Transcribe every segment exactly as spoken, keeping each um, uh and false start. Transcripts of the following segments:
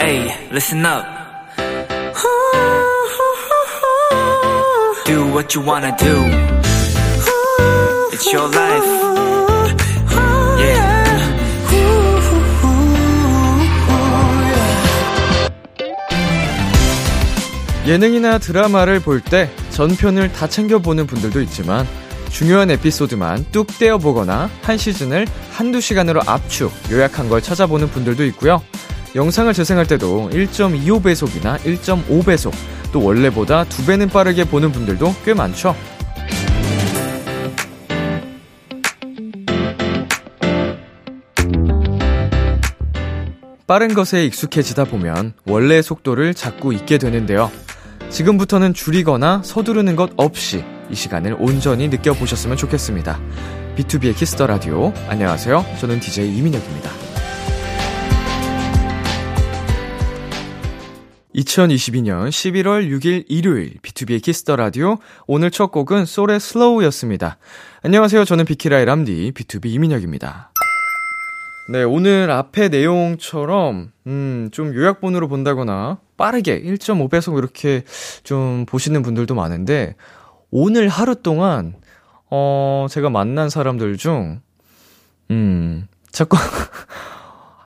Hey, listen up. Do what you wanna do. It's your life. Yeah. 예능이나 드라마를 볼 때 전편을 다 챙겨보는 분들도 있지만 중요한 에피소드만 뚝 떼어보거나 한 시즌을 한두 시간으로 압축, 요약한 걸 찾아보는 분들도 있고요. 영상을 재생할 때도 일 점 이오 배속이나 일 점 오 배속, 또 원래보다 두 배는 빠르게 보는 분들도 꽤 많죠. 빠른 것에 익숙해지다 보면 원래의 속도를 자꾸 잊게 되는데요. 지금부터는 줄이거나 서두르는 것 없이 이 시간을 온전히 느껴보셨으면 좋겠습니다. 비투비의 키스 더 라디오, 안녕하세요. 저는 디제이 이민혁입니다. 이천이십이년 십일월 육일 일요일 비투비의 키스 더 라디오, 오늘 첫 곡은 솔의 슬로우였습니다. 안녕하세요. 저는 비키라의 람디 비투비 이민혁입니다. 네, 오늘 앞에 내용처럼 음, 좀 요약본으로 본다거나 빠르게 일 점 오 배속 이렇게 좀 보시는 분들도 많은데, 오늘 하루 동안 어, 제가 만난 사람들 중 음, 자꾸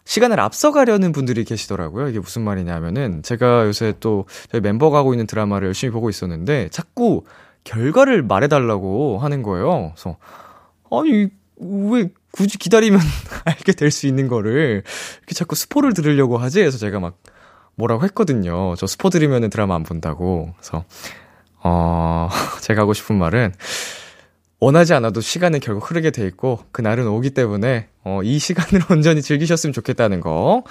시간을 앞서가려는 분들이 계시더라고요. 이게 무슨 말이냐면은, 제가 요새 또 저희 멤버가 하고 있는 드라마를 열심히 보고 있었는데 자꾸 결과를 말해달라고 하는 거예요. 그래서 아니 왜 굳이 기다리면 알게 될 수 있는 거를 이렇게 자꾸 스포를 들으려고 하지? 해서 제가 막 뭐라고 했거든요. 저 스포 들으면 드라마 안 본다고. 그래서 어, 제가 하고 싶은 말은, 원하지 않아도 시간은 결국 흐르게 돼 있고 그날은 오기 때문에 어, 이 시간을 온전히 즐기셨으면 좋겠다는 거.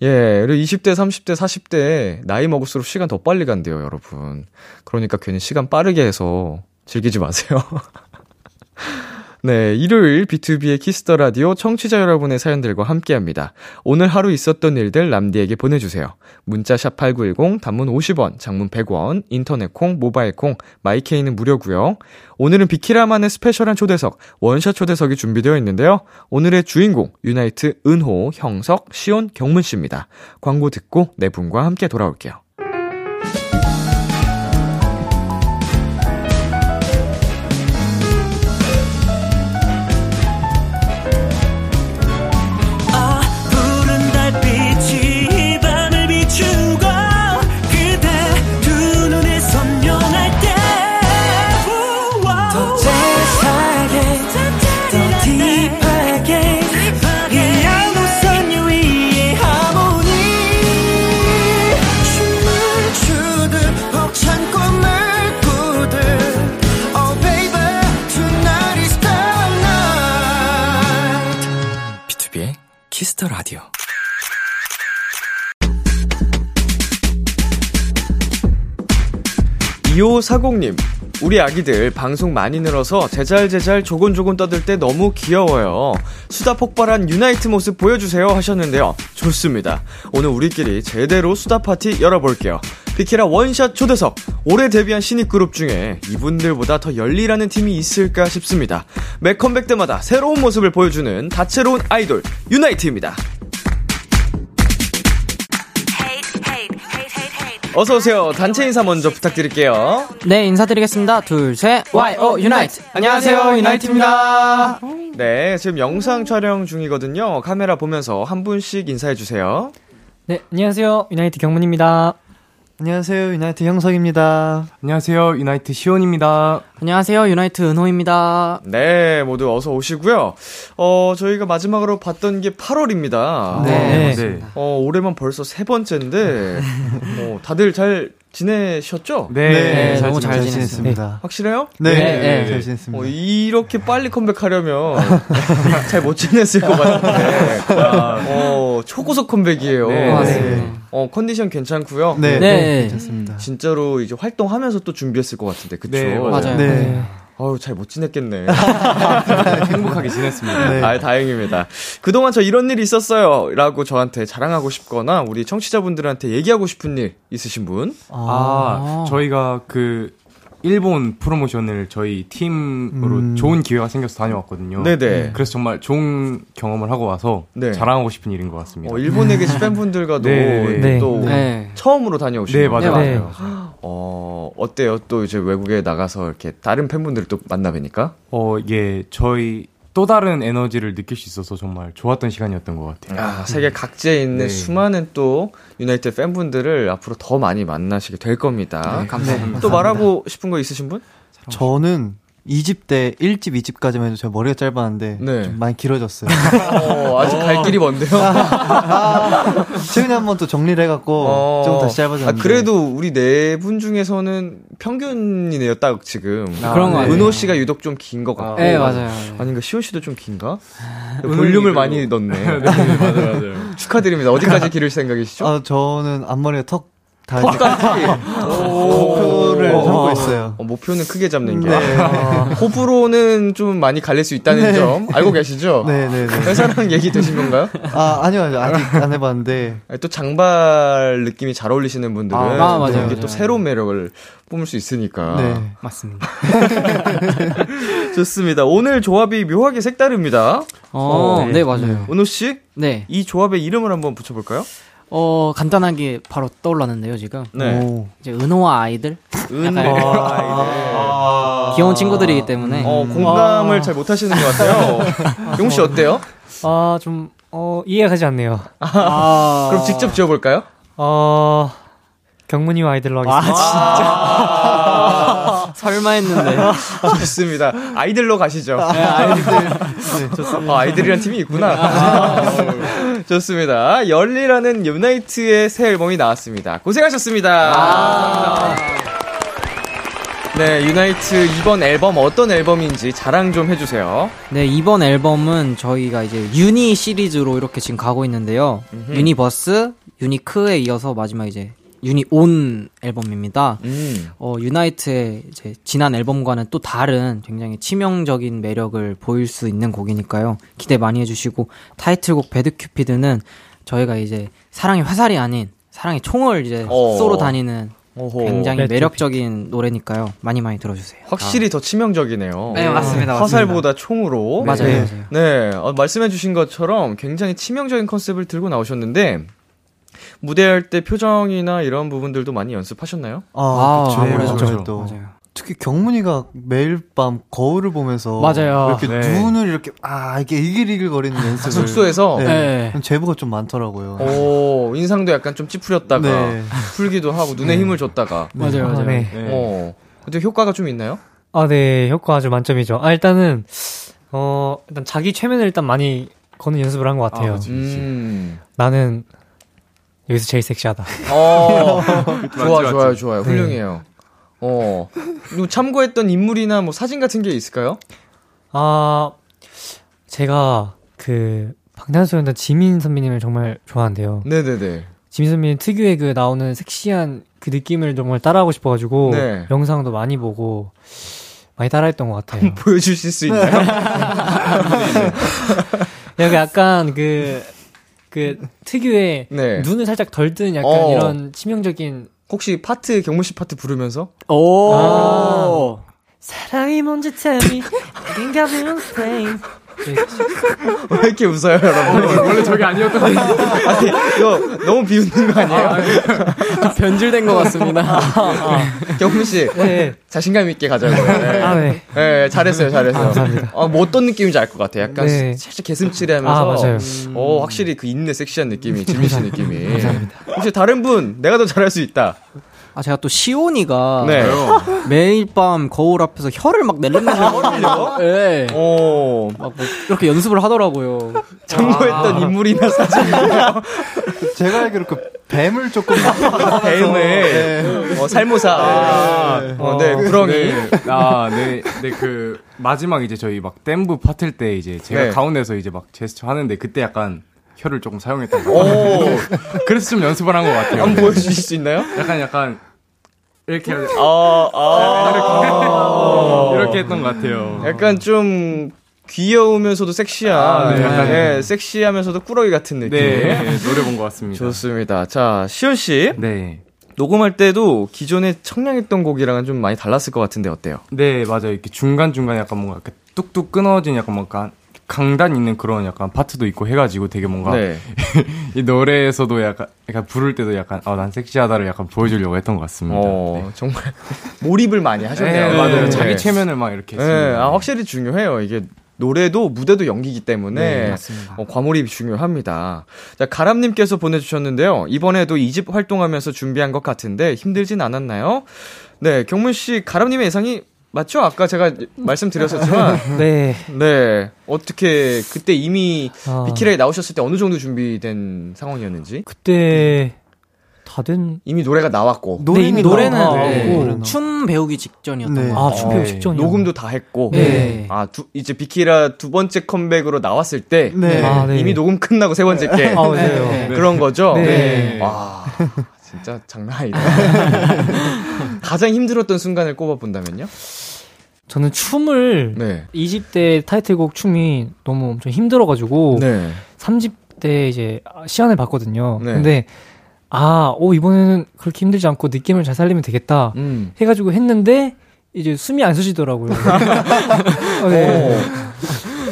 예, 그리고 이십대, 삼십대, 사십대 나이 먹을수록 시간 더 빨리 간대요, 여러분. 그러니까 괜히 시간 빠르게 해서 즐기지 마세요. 네, 일요일 비투비의 키스 더 라디오, 청취자 여러분의 사연들과 함께합니다. 오늘 하루 있었던 일들 람디에게 보내주세요. 문자 샵 팔구일공, 단문 오십 원, 장문 백 원, 인터넷 콩, 모바일 콩, 마이케이는 무료고요. 오늘은 비키라만의 스페셜한 초대석, 원샷 초대석이 준비되어 있는데요. 오늘의 주인공 유나이트, 은호, 형석, 시온, 경문씨입니다. 광고 듣고 네 분과 함께 돌아올게요. 라디오. 이오사공님, 우리 아기들 방송 많이 늘어서 제잘제잘 조곤조곤 떠들 때 너무 귀여워요. 수다 폭발한 유나이트 모습 보여주세요 하셨는데요. 좋습니다. 오늘 우리끼리 제대로 수다 파티 열어볼게요. 비키라 원샷 초대석, 올해 데뷔한 신입그룹 중에 이분들보다 더 열일하는 팀이 있을까 싶습니다. 매 컴백 때마다 새로운 모습을 보여주는 다채로운 아이돌 유나이트입니다. 어서오세요. 단체 인사 먼저 부탁드릴게요. 네, 인사드리겠습니다. 둘, 셋. 와이오 유나이트. 안녕하세요, 유나이트입니다. 네, 지금 영상 촬영 중이거든요. 카메라 보면서 한 분씩 인사해주세요. 네, 안녕하세요, 유나이트 경문입니다. 안녕하세요, 유나이트 형석입니다. 안녕하세요, 유나이트 시온입니다. 안녕하세요, 유나이트 은호입니다. 네, 모두 어서 오시고요. 어, 저희가 마지막으로 봤던 게 팔월입니다. 네. 어, 네. 어, 올해만 벌써 세 번째인데, 어, 다들 잘 지내셨죠? 네, 네, 네 잘, 너무 잘, 잘 지냈습니다. 네. 확실해요? 네, 네, 네, 네. 잘 지냈습니다. 어, 이렇게 빨리 컴백하려면 잘 못 지냈을 것 같은데, 어, 초고속 컴백이에요. 네, 네. 네. 어, 컨디션 괜찮고요. 네, 네. 괜찮습니다. 진짜로 이제 활동하면서 또 준비했을 것 같은데, 그쵸? 네, 맞아요. 네. 네. 아유, 잘 못 지냈겠네. 행복하게 지냈습니다. 네. 아, 다행입니다. 그동안 저 이런 일이 있었어요 라고 저한테 자랑하고 싶거나 우리 청취자분들한테 얘기하고 싶은 일 있으신 분? 아, 아 저희가 그 일본 프로모션을 저희 팀으로 음. 좋은 기회가 생겨서 다녀왔거든요. 네네. 그래서 정말 좋은 경험을 하고 와서 네. 자랑하고 싶은 일인 것 같습니다. 어, 일본에 계신 팬분들과도 네. 또 네. 처음으로 다녀오신 네, 맞아요. 네. 맞아요. 어, 어때요? 또 이제 외국에 나가서 이렇게 다른 팬분들을 또 만나뵈니까? 어, 예. 저희 또 다른 에너지를 느낄 수 있어서 정말 좋았던 시간이었던 것 같아요. 아, 세계 각지에 있는 네. 수많은 또 유나이티드 팬분들을 앞으로 더 많이 만나시게 될 겁니다. 네, 감사합니다. 네. 또 말하고 싶은 거 있으신 분? 저는 이 집 때 일 집, 이 집까지만 해도 제가 머리가 짧았는데 네. 좀 많이 길어졌어요. 어, 아직 갈 길이 먼데요? 최근에 한번 또 정리를 해갖고 어. 조금 다시 짧아졌는데. 아, 그래도 우리 네 분 중에서는 평균이네요, 딱 지금. 아, 그런 거. 네. 은호 씨가 유독 좀 긴 것 같고. 아, 네, 맞아요. 맞아요. 아닌가, 시호 씨도 좀 긴가? 볼륨을 많이 넣네. 네, 맞아요, 맞아요. 축하드립니다. 어디까지 기를 생각이시죠? 아, 저는 앞머리가 턱. 턱까지 목표를 잡고 있어요. 어, 목표는 크게 잡는 게. 네. 아, 호불호는 좀 많이 갈릴 수 있다는 네. 점 알고 계시죠? 네네네. 네, 네. 회사랑 얘기 되신 건가요? 아 아니요, 아니요. 아직 안 해봤는데. 아니, 또 장발 느낌이 잘 어울리시는 분들은 아, 맞아요, 이게 맞아요. 또 새로운 매력을 뿜을 수 있으니까. 네, 맞습니다. 좋습니다. 오늘 조합이 묘하게 색다릅니다. 어, 네. 네 맞아요. 은호 씨, 네. 이 조합의 이름을 한번 붙여볼까요? 어 간단하게 바로 떠올랐는데요 지금. 네. 오. 이제 은호와 아이들. 은호와 아이들. 아~ 귀여운 친구들이기 때문에. 어 공감을 아~ 잘 못하시는 것 같아요. 용우 씨 어때요? 아 좀 어 이해가 가지 않네요. 아~ 그럼 직접 지어볼까요? 어 경문이와 아이들로 하겠습니다. 아 진짜. 아~ 설마 했는데. 좋습니다. 아이들로 가시죠. 네, 아이들. 네, 좋습니다. 어, 아이들이란 팀이 있구나. 아~ 좋습니다. 열리라는 유나이트의 새 앨범이 나왔습니다. 고생하셨습니다. 아~ 네, 유나이트 이번 앨범 어떤 앨범인지 자랑 좀 해주세요. 네, 이번 앨범은 저희가 이제 유니 시리즈로 이렇게 지금 가고 있는데요. 음흠. 유니버스, 유니크에 이어서 마지막 이제 유니온 앨범입니다. 음. 어, 유나이트의 이제 지난 앨범과는 또 다른 굉장히 치명적인 매력을 보일 수 있는 곡이니까요. 기대 많이 해주시고 타이틀곡 배드 큐피드는 저희가 이제 사랑의 화살이 아닌 사랑의 총을 이제 어. 쏘러 다니는 어허. 굉장히 매력적인 노래니까요. 많이 많이 들어주세요. 확실히 아. 더 치명적이네요. 네, 맞습니다. 화살보다 총으로. 맞아요. 네, 맞아요. 네. 어, 말씀해주신 것처럼 굉장히 치명적인 컨셉을 들고 나오셨는데 무대할 때 표정이나 이런 부분들도 많이 연습하셨나요? 아, 그쵸. 아무래도 네, 또. 맞아요. 특히 경문이가 매일 밤 거울을 보면서 맞아요. 이렇게 네. 눈을 이렇게 아 이렇게 이글이글거리는 연습을 숙소에서 네. 네. 제보가 좀 많더라고요. 오 인상도 약간 좀 찌푸렸다가 네. 풀기도 하고 눈에 네. 힘을 줬다가 네. 맞아요, 맞아요. 네. 네. 어, 근데 효과가 좀 있나요? 아, 네, 효과 아주 만점이죠. 아, 일단은 어 일단 자기 최면을 일단 많이 거는 연습을 한 것 같아요. 아, 그치, 그치. 음. 나는 여기서 제일 섹시하다. 어, 좋아, 좋아요, 좋아요. 네. 훌륭해요. 어, 참고했던 인물이나 뭐 사진 같은 게 있을까요? 아, 제가 그 방탄소년단 지민 선배님을 정말 좋아한대요. 네네네. 지민 선배님 특유의 그 나오는 섹시한 그 느낌을 정말 따라하고 싶어가지고 네. 영상도 많이 보고 많이 따라했던 것 같아요. 보여주실 수 있나요? 여기 약간 그 그 특유의 네. 눈을 살짝 덜 뜬 약간 어. 이런 치명적인 혹시 파트 경문 씨 파트 부르면서 오 아. 사랑이 뭔지 tell me 인가 blame 왜 이렇게 웃어요 여러분? 원래 저게 아니었던 아니, 이거 너무 비웃는 거 아니에요? 아, 변질된 것 같습니다. 경훈 씨 네. 자신감 있게 가자고요. 네. 아, 네. 네, 잘했어요, 잘했어요. 아, 감사합니다. 아, 뭐 어떤 느낌인지 알 것 같아요. 약간 네. 살짝 개슴츠레하면서 아, 맞아요. 어, 확실히 그 인내 섹시한 느낌이 지민 씨 느낌이. 감사합니다. 혹시 다른 분 내가 더 잘할 수 있다. 아, 제가 또 시온이가 네. 매일 밤 거울 앞에서 혀를 막 낼름내려고 혀를요? 네. 어. 막 뭐 이렇게 연습을 하더라고요. 참고했던 아. 인물이나 사진. 제가 알기로 그 뱀을 조금 뱀을 네. 어, 살모사. 아. 네. 어, 네. 구렁이. 네. 아, 네. 네, 그 마지막 이제 저희 막 댄브 파틀 때 이제 제가 네. 가운데서 이제 막 제스처 하는데 그때 약간 혀를 조금 사용했던 거 같아요. 그래서 좀 연습을 한 것 같아요. 한번 보여주실 수 있나요? 약간 약간 이렇게 아, 아~ 이렇게, 이렇게 했던 것 같아요. 약간 좀 귀여우면서도 섹시한 아, 네. 약간 네, 섹시하면서도 꾸러기 같은 느낌. 네, 노래 본 것 같습니다. 좋습니다. 자, 시현 씨, 네. 녹음할 때도 기존에 청량했던 곡이랑은 좀 많이 달랐을 것 같은데 어때요? 네, 맞아요. 이렇게 중간중간에 약간 뭔가 이렇게 뚝뚝 끊어진 약간 뭔가 강단 있는 그런 약간 파트도 있고 해가지고 되게 뭔가 네. 이 노래에서도 약간, 약간 부를 때도 약간 아, 난 섹시하다를 약간 보여주려고 했던 것 같습니다. 어, 네. 정말 몰입을 많이 하셨네요. 네, 맞아요. 네. 자기 체면을 막 이렇게 네. 했습니다. 아, 확실히 중요해요. 이게 노래도 무대도 연기이기 때문에 네, 어, 과몰입이 중요합니다. 자, 가람님께서 보내주셨는데요. 이번에도 이 집 활동하면서 준비한 것 같은데 힘들진 않았나요? 네, 경문씨 가람님의 예상이 맞죠? 아까 제가 말씀드렸었지만 네. 네. 어떻게 그때 이미 아... 비키라에 나오셨을 때 어느 정도 준비된 상황이었는지? 그때 다 된 이미 노래가 나왔고. 네, 노래는 노래는 나왔고. 네. 춤 배우기 직전이었던 네. 거. 아, 춤 배우기 직전이요. 녹음도 다 했고. 네. 아, 두, 이제 비키라 두 번째 컴백으로 나왔을 때 네. 아, 네. 이미 녹음 끝나고 세 번째 게. 아, 맞아요. 네. 그런 거죠? 네. 와. 진짜 장난 아니다. 가장 힘들었던 순간을 꼽아본다면요? 저는 춤을 네. 이십 대 타이틀곡 춤이 너무 엄청 힘들어가지고 네. 삼십 대 이제 시안을 봤거든요. 네. 근데 아, 오, 이번에는 그렇게 힘들지 않고 느낌을 잘 살리면 되겠다 음. 해가지고 했는데 이제 숨이 안 쉬시더라고요. 네.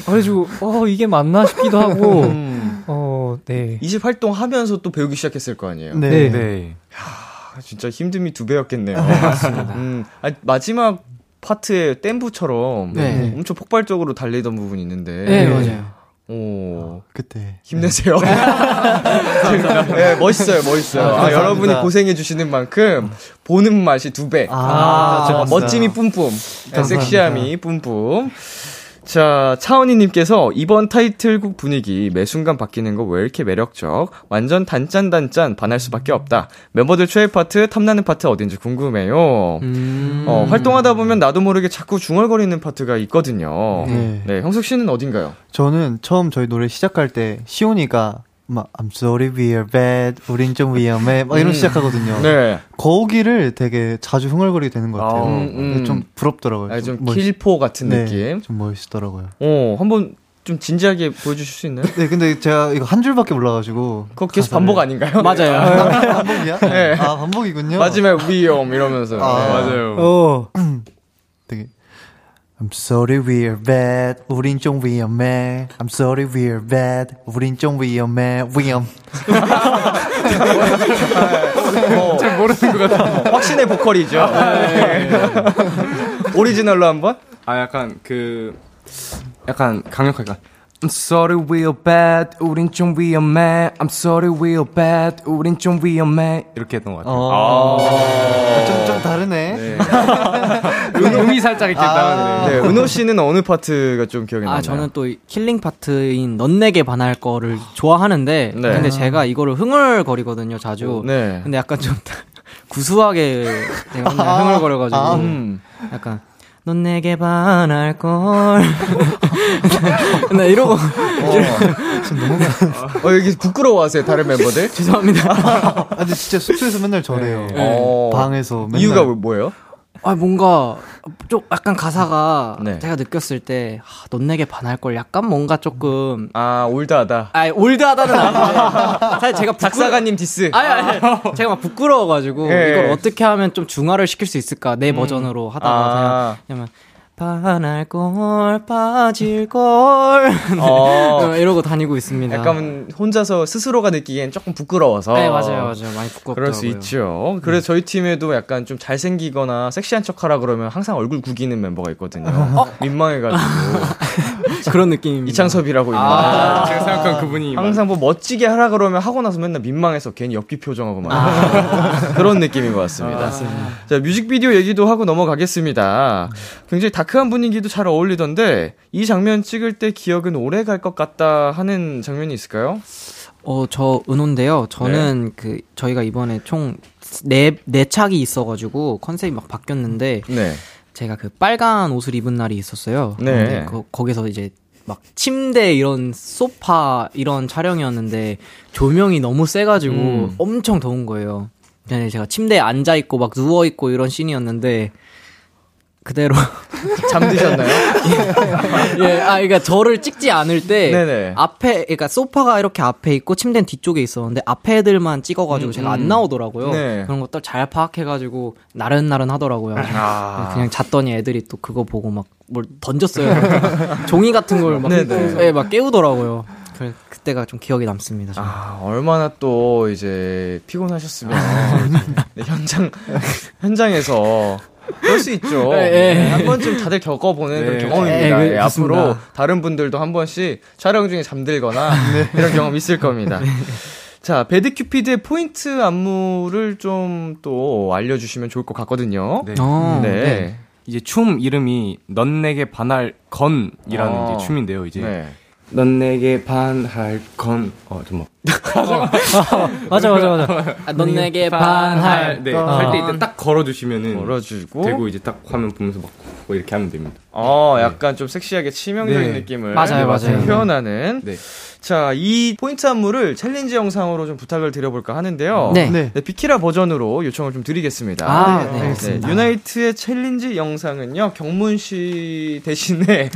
그래가지고 어, 이게 맞나 싶기도 하고 음. 어, 네. 이집 활동하면서 또 배우기 시작했을 거 아니에요? 네. 네. 네. 야, 진짜 힘듦이 두 배였겠네요. 맞습니다. 음, 아니, 마지막 파트에 댐부처럼 네. 엄청 폭발적으로 달리던 부분이 있는데. 네, 네. 맞아요. 오, 그때 힘내세요. 네, 멋있어요, 멋있어요. 아, 아, 여러분이 고생해 주시는 만큼 보는 맛이 두 배. 아, 아, 멋짐이 뿜뿜, 네, 섹시함이 뿜뿜. 자, 차은희님께서 이번 타이틀곡 분위기 매 순간 바뀌는 거 왜 이렇게 매력적? 완전 단짠단짠 반할 수밖에 없다. 멤버들 최애 파트, 탐나는 파트 어딘지 궁금해요. 음... 어, 활동하다 보면 나도 모르게 자꾸 중얼거리는 파트가 있거든요. 네, 네, 형석 씨는 어딘가요? 저는 처음 저희 노래 시작할 때 시온이가 막 I'm sorry we're bad, 우린 좀 위험해 막 이런 음. 시작하거든요. 네. 거기를 되게 자주 흥얼거리게 되는 것 같아요. 아, 음, 음. 좀 부럽더라고요. 아니, 좀, 좀 킬포 같은 네, 느낌. 좀 멋있더라고요. 어, 한번 좀 진지하게 보여주실 수 있나요? 네, 근데 제가 이거 한 줄밖에 몰라가지고 그거 계속 가사를... 반복 아닌가요? 맞아요. 아, 반복이야? 네. 아, 반복이군요. 마지막 위험 이러면서 아, 네. 맞아요. 어. 되게 I'm sorry we're bad, 우린 좀 위험해. I'm sorry we're bad, 우린 좀 위험해. 위험. 어, 잘 모르는 것 같아요. 확신의 보컬이죠. 아, 네. 오리지널로 한번? 아, 약간 그 약간 강력하게. I'm sorry we're bad, 우린 좀 위험해. I'm sorry we're bad, 우린 좀 위험해. 이렇게 했던 것 같아요. 아~ 좀, 좀 다르네. 네. 음이 살짝 이렇게 다르네. 네, 은호 씨는 어느 파트가 좀 기억에 남나요? 아, 저는 또 킬링 파트인 넌 내게 반할 거를 좋아하는데 네. 근데 제가 이거를 흥얼거리거든요, 자주. 네. 근데 약간 좀 구수하게 제가 아~ 흥얼거려가지고 아~ 음. 약간 넌 내게 반할걸. 나 이러고. 어, 여기 부끄러워하세요, 다른 멤버들? 죄송합니다. 아, 근데 진짜 숙소에서 맨날 저래요. 네. 어. 방에서 맨날. 이유가 뭐예요? 아, 뭔가, 좀 약간 가사가 네. 제가 느꼈을 때, 아, 넌 내게 반할걸. 약간 뭔가 조금. 아, 올드하다. 아, 올드하다는 아닌데. 사실 제가 부끄러... 작사가님 디스. 아니, 아니. 아니. 제가 막 부끄러워가지고, 네. 이걸 어떻게 하면 좀 중화를 시킬 수 있을까. 내 음. 버전으로 하다가. 왜냐면, 반할걸, 빠질걸. 네. 어. 이러고 다니고 있습니다. 약간 혼자서 스스로가 느끼기엔 조금 부끄러워서. 네, 맞아요, 맞아요. 많이 부끄럽더라고요. 그럴 수 있죠. 그래서 네. 저희 팀에도 약간 좀 잘생기거나 섹시한 척 하라 그러면 항상 얼굴 구기는 멤버가 있거든요. 어? 민망해가지고. 그런 느낌입니다. 이창섭이라고 있는. 아, 제가 생각한 그분이. 항상 뭐 멋지게 하라 그러면 하고 나서 맨날 민망해서 괜히 엽기 표정하고 막. 아. 그런 느낌인 것 같습니다. 아, 맞습니다. 자, 뮤직비디오 얘기도 하고 넘어가겠습니다. 굉장히 다 다크한 분위기도 잘 어울리던데 이 장면 찍을 때 기억은 오래 갈 것 같다 하는 장면이 있을까요? 어, 저 은호인데요. 저는 네. 그 저희가 이번에 총 네 네 착이 있어가지고 컨셉이 막 바뀌었는데 네. 제가 그 빨간 옷을 입은 날이 있었어요. 네. 거, 거기서 이제 막 침대 이런 소파 이런 촬영이었는데 조명이 너무 세가지고 음. 엄청 더운 거예요. 제가 침대에 앉아 있고 막 누워 있고 이런 씬이었는데. 그대로 잠드셨나요? 예, 예, 아, 그러니까 저를 찍지 않을 때 네네. 앞에, 그러니까 소파가 이렇게 앞에 있고 침대는 뒤쪽에 있었는데 앞에 애들만 찍어가지고 음, 제가 음. 안 나오더라고요. 네. 그런 것들 잘 파악해가지고 나른나른 하더라고요. 아. 그냥 잤더니 애들이 또 그거 보고 막 뭘 던졌어요. 종이 같은 걸 막, 예, 막 깨우더라고요. 그래, 그때가 좀 기억에 남습니다. 저는. 아, 얼마나 또 이제 피곤하셨으면 네, 현장 현장에서. 그럴 수 있죠. 네, 네. 한 번쯤 다들 겪어보는 네. 그런 경험입니다. 네, 네, 앞으로 다른 분들도 한 번씩 촬영 중에 잠들거나 네. 이런 경험 있을 겁니다. 네. 자, 배드 큐피드의 포인트 안무를 좀 또 알려주시면 좋을 것 같거든요. 네. 아, 네. 네. 이제 춤 이름이 넌 내게 반할 건이라는 아, 이제 춤인데요. 이제 네. 넌 내게 반할 건 어 좀 뭐 맞아 맞아 맞아 아, 넌 내게 반할 네 할 때 이때 딱 걸어주시면은 걸어주고 되고 이제 딱 화면 보면서 막 이렇게 하면 됩니다. 어 네. 약간 좀 섹시하게 치명적인 네. 느낌을 맞아요 맞아요 표현하는 네. 자, 이 포인트 안무를 챌린지 영상으로 좀 부탁을 드려볼까 하는데요. 네, 네. 네 비키라 버전으로 요청을 좀 드리겠습니다. 아, 네, 네. 알겠습니다. 네, 유나이트의 챌린지 영상은요 경문 씨 대신에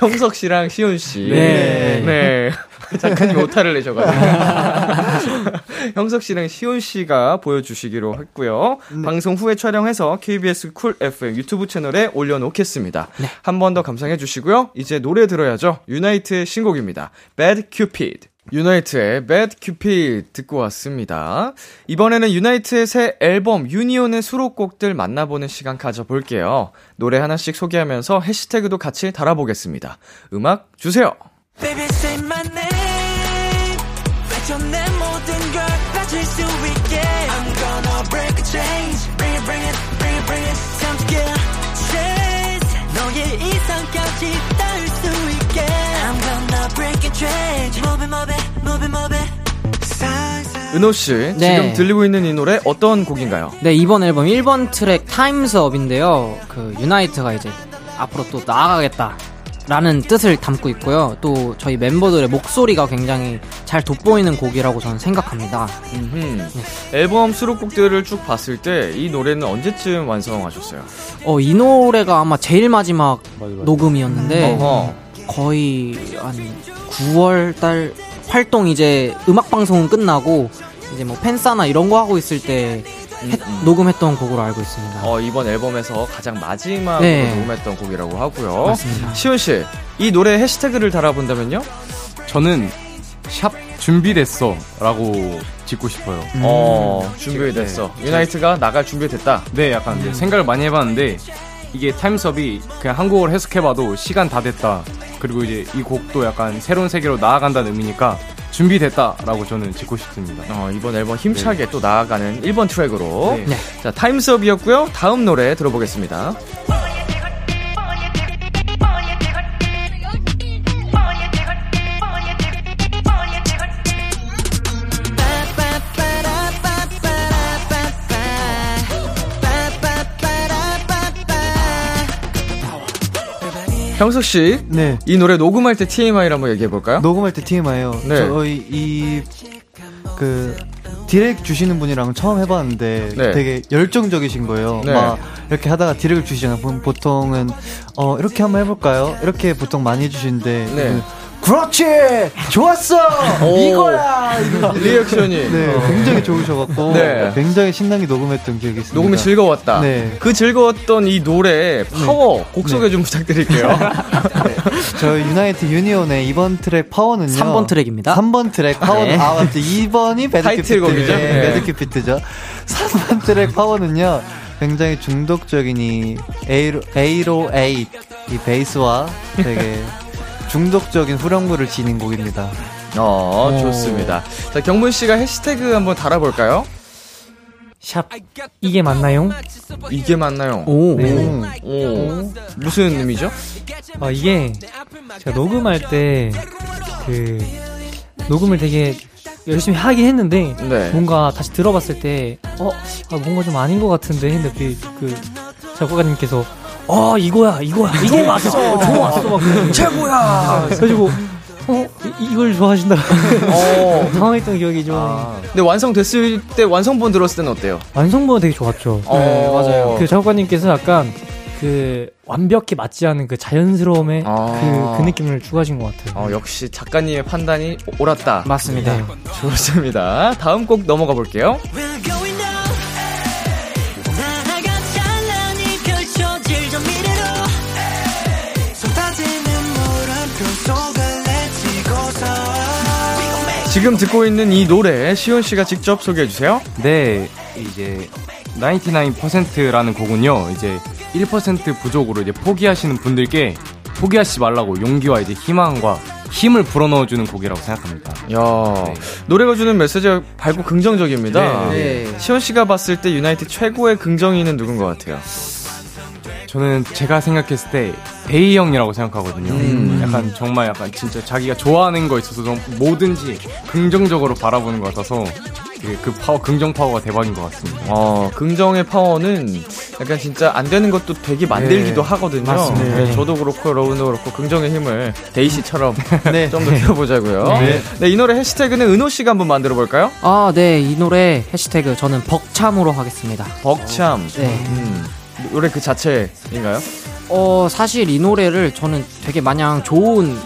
형석 씨랑 시온 씨 네, 네. 작가님 오타를 내셔가지고 형석 씨랑 시온 씨가 보여주시기로 했고요. 네. 방송 후에 촬영해서 케이비에스 쿨 에프엠 유튜브 채널에 올려놓겠습니다. 네. 한 번 더 감상해 주시고요. 이제 노래 들어야죠. 유나이트의 신곡입니다. Bad Cupid. 유나이트의 Bad Cupid 듣고 왔습니다. 이번에는 유나이트의 새 앨범 유니온의 수록곡들 만나보는 시간 가져볼게요. 노래 하나씩 소개하면서 해시태그도 같이 달아보겠습니다. 음악 주세요. Baby say my name. 외쳐 내 모든 걸 빠질 수 있게. I'm gonna break the chains. Bring it, bring it, bring it, bring it. Time to get chase. 너의 이상까지 닿을 수 있게. I'm gonna break the chains. Move it, move it, move it, move it. 은호씨 지금 네. 들리고 있는 이 노래 어떤 곡인가요? 네, 이번 앨범 일 번 트랙 Time's Up인데요. 그 유나이트가 이제 앞으로 또 나아가겠다 라는 뜻을 담고 있고요. 또 저희 멤버들의 목소리가 굉장히 잘 돋보이는 곡이라고 저는 생각합니다. 네. 앨범 수록곡들을 쭉 봤을 때 이 노래는 언제쯤 완성하셨어요? 어, 이 노래가 아마 제일 마지막 맞아, 맞아. 녹음이었는데 어허. 거의 한 구월 달 활동 이제 음악방송은 끝나고 이제 뭐 팬싸나 이런 거 하고 있을 때 했, 녹음했던 곡으로 알고 있습니다. 어, 이번 앨범에서 가장 마지막으로 네. 녹음했던 곡이라고 하고요. 맞습니다. 시온씨, 이 노래 해시태그를 달아본다면요? 저는 샵 준비됐어 라고 짓고 싶어요. 음. 어, 준비됐어. 네. 유나이트가 나갈 준비됐다. 네, 약간 음. 생각을 많이 해봤는데 이게 타임스업이 그냥 한국어로 해석해봐도 시간 다 됐다. 그리고 이제 이 곡도 약간 새로운 세계로 나아간다는 의미니까 준비됐다라고 저는 짓고 싶습니다. 어, 이번 앨범 힘차게 네. 또 나아가는 일 번 트랙으로 네. 네. 자, 타임스업이었고요. 다음 노래 들어보겠습니다. 형석씨, 네. 이 노래 녹음할 때 티엠아이를 한번 얘기해볼까요? 녹음할 때 티엠아이요. 네. 저희 이, 그, 디렉 주시는 분이랑 처음 해봤는데 네. 되게 열정적이신 거예요. 네. 막 이렇게 하다가 디렉을 주시잖아요. 보통은, 어, 이렇게 한번 해볼까요? 이렇게 보통 많이 해주시는데. 네. 그렇지! 좋았어! 이거야! 리액션이. 네, 어. 굉장히 좋으셔갖고. 네. 굉장히 신나게 녹음했던 기억이 있습니다. 녹음이 즐거웠다. 네. 그 즐거웠던 이 노래, 파워, 네. 곡 소개 네. 좀 부탁드릴게요. 네. 저희 유나이트 유니온의 이번 트랙 파워는요. 삼 번 트랙입니다. 삼 번 트랙 파워는, 네. 아, 맞죠. 이 번이 배드큐피트죠. 배드큐피트죠. 삼 번 트랙 파워는요. 굉장히 중독적인 이 에이로에잇, 이 베이스와 되게. 중독적인 후렴구를 지닌 곡입니다. 어, 오. 좋습니다. 자, 경문 씨가 해시태그 한번 달아볼까요? 샵 이게 맞나요? 이게 맞나요? 오, 네. 오. 오. 무슨 의미죠? 아, 이게 제가 녹음할 때 그 녹음을 되게 열심히 하긴 했는데 네. 뭔가 다시 들어봤을 때 어, 아, 뭔가 좀 아닌 것 같은데 했는데 그 작가님께서 어, 이거야, 이거야, 이게 맞어, 좋았어, 최고야. 그래가지고, 어, 이, 이걸 좋아하신다. 어, 당황했던 기억이 좀. 아. 근데 완성됐을 때, 완성본 들었을 때는 어때요? 완성본은 되게 좋았죠. 어. 네, 맞아요. 그 작가님께서 약간 그 완벽히 맞지 않은 그 자연스러움의 아~ 그, 그 느낌을 추가하신 것 같아요. 어, 역시 작가님의 판단이 옳았다. 맞습니다. 네. 좋습니다. 다음 곡 넘어가 볼게요. 지금 듣고 있는 이 노래 시온 씨가 직접 소개해 주세요. 네, 이제 구십구 퍼센트라는 곡은요, 이제 일 퍼센트 부족으로 이제 포기하시는 분들께 포기하지 말라고 용기와 이제 희망과 힘을 불어넣어 주는 곡이라고 생각합니다. 야, 네. 노래가 주는 메시지가 밝고 긍정적입니다. 네. 네. 시온 씨가 봤을 때 유나이티 최고의 긍정인은 누군 것 같아요? 저는 제가 생각했을 때 베이 형이라고 생각하거든요. 음. 약간 정말 약간 진짜 자기가 좋아하는 거 있어서 뭐든지 긍정적으로 바라보는 것 같아서 그 파워, 긍정 파워가 대박인 것 같습니다. 어, 긍정의 파워는 약간 진짜 안 되는 것도 되게 만들기도 네. 하거든요. 맞습니다. 네, 저도 그렇고 러운도 그렇고 긍정의 힘을 데이 씨처럼 네. 좀 더 키워보자고요. 네. 네, 이 노래 해시태그는 은호 씨가 한번 만들어볼까요? 아, 네, 이 노래 해시태그 저는 벅참으로 하겠습니다. 벅참. 어, 네. 음. 노래 그 자체인가요? 어, 사실 이 노래를 저는 되게 마냥 좋은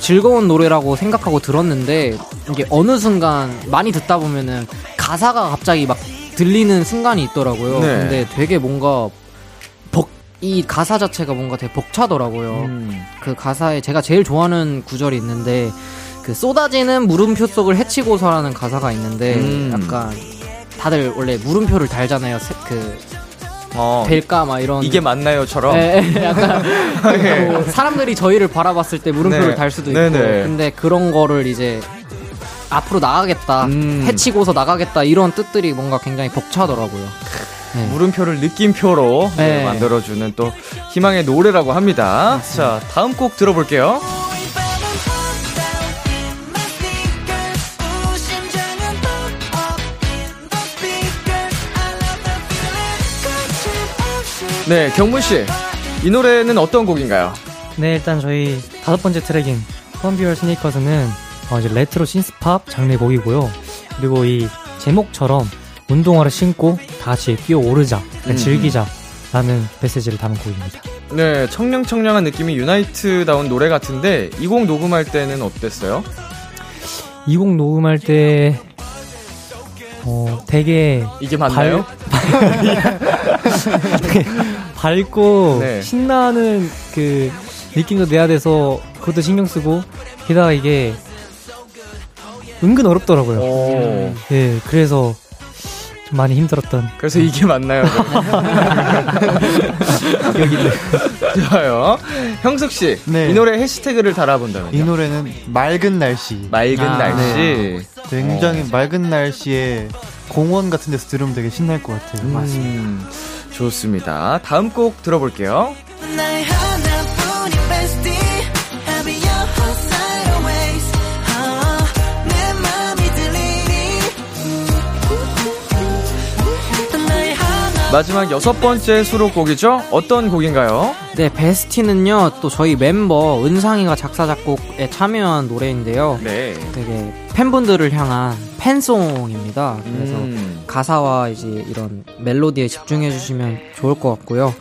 즐거운 노래라고 생각하고 들었는데 이게 어느 순간 많이 듣다 보면은 가사가 갑자기 막 들리는 순간이 있더라고요. 네. 근데 되게 뭔가 벅, 이 가사 자체가 뭔가 되게 벅차더라고요. 음. 그 가사에 제가 제일 좋아하는 구절이 있는데 그 쏟아지는 물음표 속을 헤치고서라는 가사가 있는데 음. 약간 다들 원래 물음표를 달잖아요. 그 어, 될까 막 이런 이게 맞나요처럼 네, 약간 네. 뭐 사람들이 저희를 바라봤을 때 물음표를 네. 달 수도 있고 네, 네. 근데 그런 거를 이제 앞으로 나가겠다 음. 해치고서 나가겠다 이런 뜻들이 뭔가 굉장히 벅차더라고요. 네. 물음표를 느낌표로 네. 만들어주는 또 희망의 노래라고 합니다. 네. 자, 다음 곡 들어볼게요. 네, 경문씨, 이 노래는 어떤 곡인가요? 네, 일단 저희 다섯 번째 트랙인 펀비얼 스니커스는 어, 이제 레트로 신스팝 장르의 곡이고요. 그리고 이 제목처럼 운동화를 신고 다시 뛰어오르자, 음. 즐기자라는 메시지를 담은 곡입니다. 네, 청량청량한 느낌이 유나이트다운 노래 같은데 이 곡 녹음할 때는 어땠어요? 이 곡 녹음할 때 어, 되게 이게 맞나요? 밝고 네. 신나는 그 느낌도 내야 돼서 그것도 신경 쓰고 게다가 이게 은근 어렵더라고요. 예, 네, 그래서 좀 많이 힘들었던. 그래서 이게 맞나요? 여기도 좋아요. 형석 씨, 네. 이 노래 해시태그를 달아본다면요? 이 노래는 맑은 날씨. 맑은 아, 날씨. 네. 굉장히 오. 맑은 날씨에. 공원 같은 데서 들으면 되게 신날 것 같아요. 음, 맞습니다. 좋습니다. 다음 곡 들어볼게요. 마지막 여섯 번째 수록곡이죠? 어떤 곡인가요? 네, 베스티는요, 또 저희 멤버 은상이가 작사, 작곡에 참여한 노래인데요. 네. 되게 팬분들을 향한 팬송입니다. 그래서 음. 가사와 이제 이런 멜로디에 집중해주시면 좋을 것 같고요.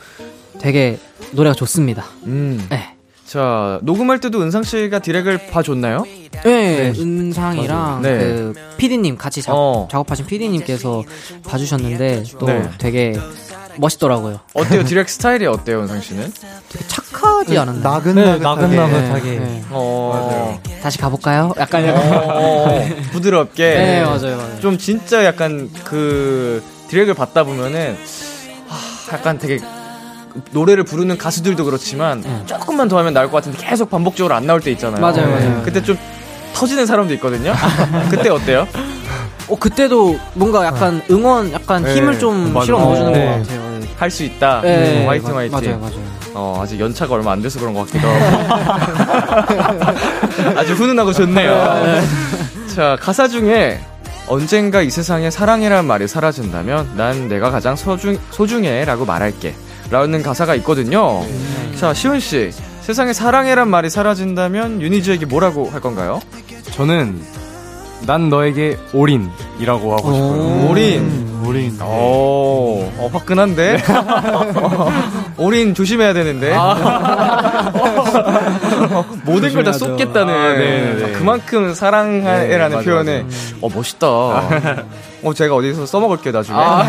되게 노래가 좋습니다. 음. 네. 자, 녹음할 때도 은상 씨가 디렉을 봐줬나요? 네, 네. 은상이랑 네. 그 피디님 같이 작, 어. 작업하신 피디님께서 봐주셨는데 또 네. 되게 멋있더라고요. 어때요? 디렉 스타일이 어때요, 은상 씨는? 되게 착하지 않았나요? 나긋나긋하게. 네, 나긋나긋하게. 네, 네. 어, 맞아요. 다시 가볼까요? 약간 약간 어, 부드럽게. 네, 맞아요, 맞아요. 좀 진짜 약간 그 디렉을 받다 보면은 하, 약간 되게. 노래를 부르는 가수들도 그렇지만 네. 조금만 더 하면 나올 것 같은데 계속 반복적으로 안 나올 때 있잖아요. 맞아요, 맞아요. 그때 좀 터지는 사람도 있거든요. 그때 어때요? 어, 그때도 뭔가 약간 응원, 약간 네. 힘을 좀 맞아. 실어 넣어주는 네. 것 같아요. 네. 할 수 있다. 네. 어, 화이팅, 화이팅. 맞아요, 맞아요. 어, 아직 연차가 얼마 안 돼서 그런 것 같기도 하고. 아주 훈훈하고 좋네요. 네. 자, 가사 중에 언젠가 이 세상에 사랑이란 말이 사라진다면 난 내가 가장 소중, 소중해 라고 말할게 라는 가사가 있거든요. 음. 자, 시온씨, 세상에 사랑해란 말이 사라진다면 유니즈에게 뭐라고 할 건가요? 저는 난 너에게 올인이라고 하고 싶어요. 올인. 올인. 오, 네. 어, 화끈한데? 올인 조심해야 되는데 아. 모든 걸 다 쏟겠다는 아, 네. 그만큼 사랑해라는 네, 표현에 어 멋있다. 어 제가 어디서 써먹을게요 나중에. 아.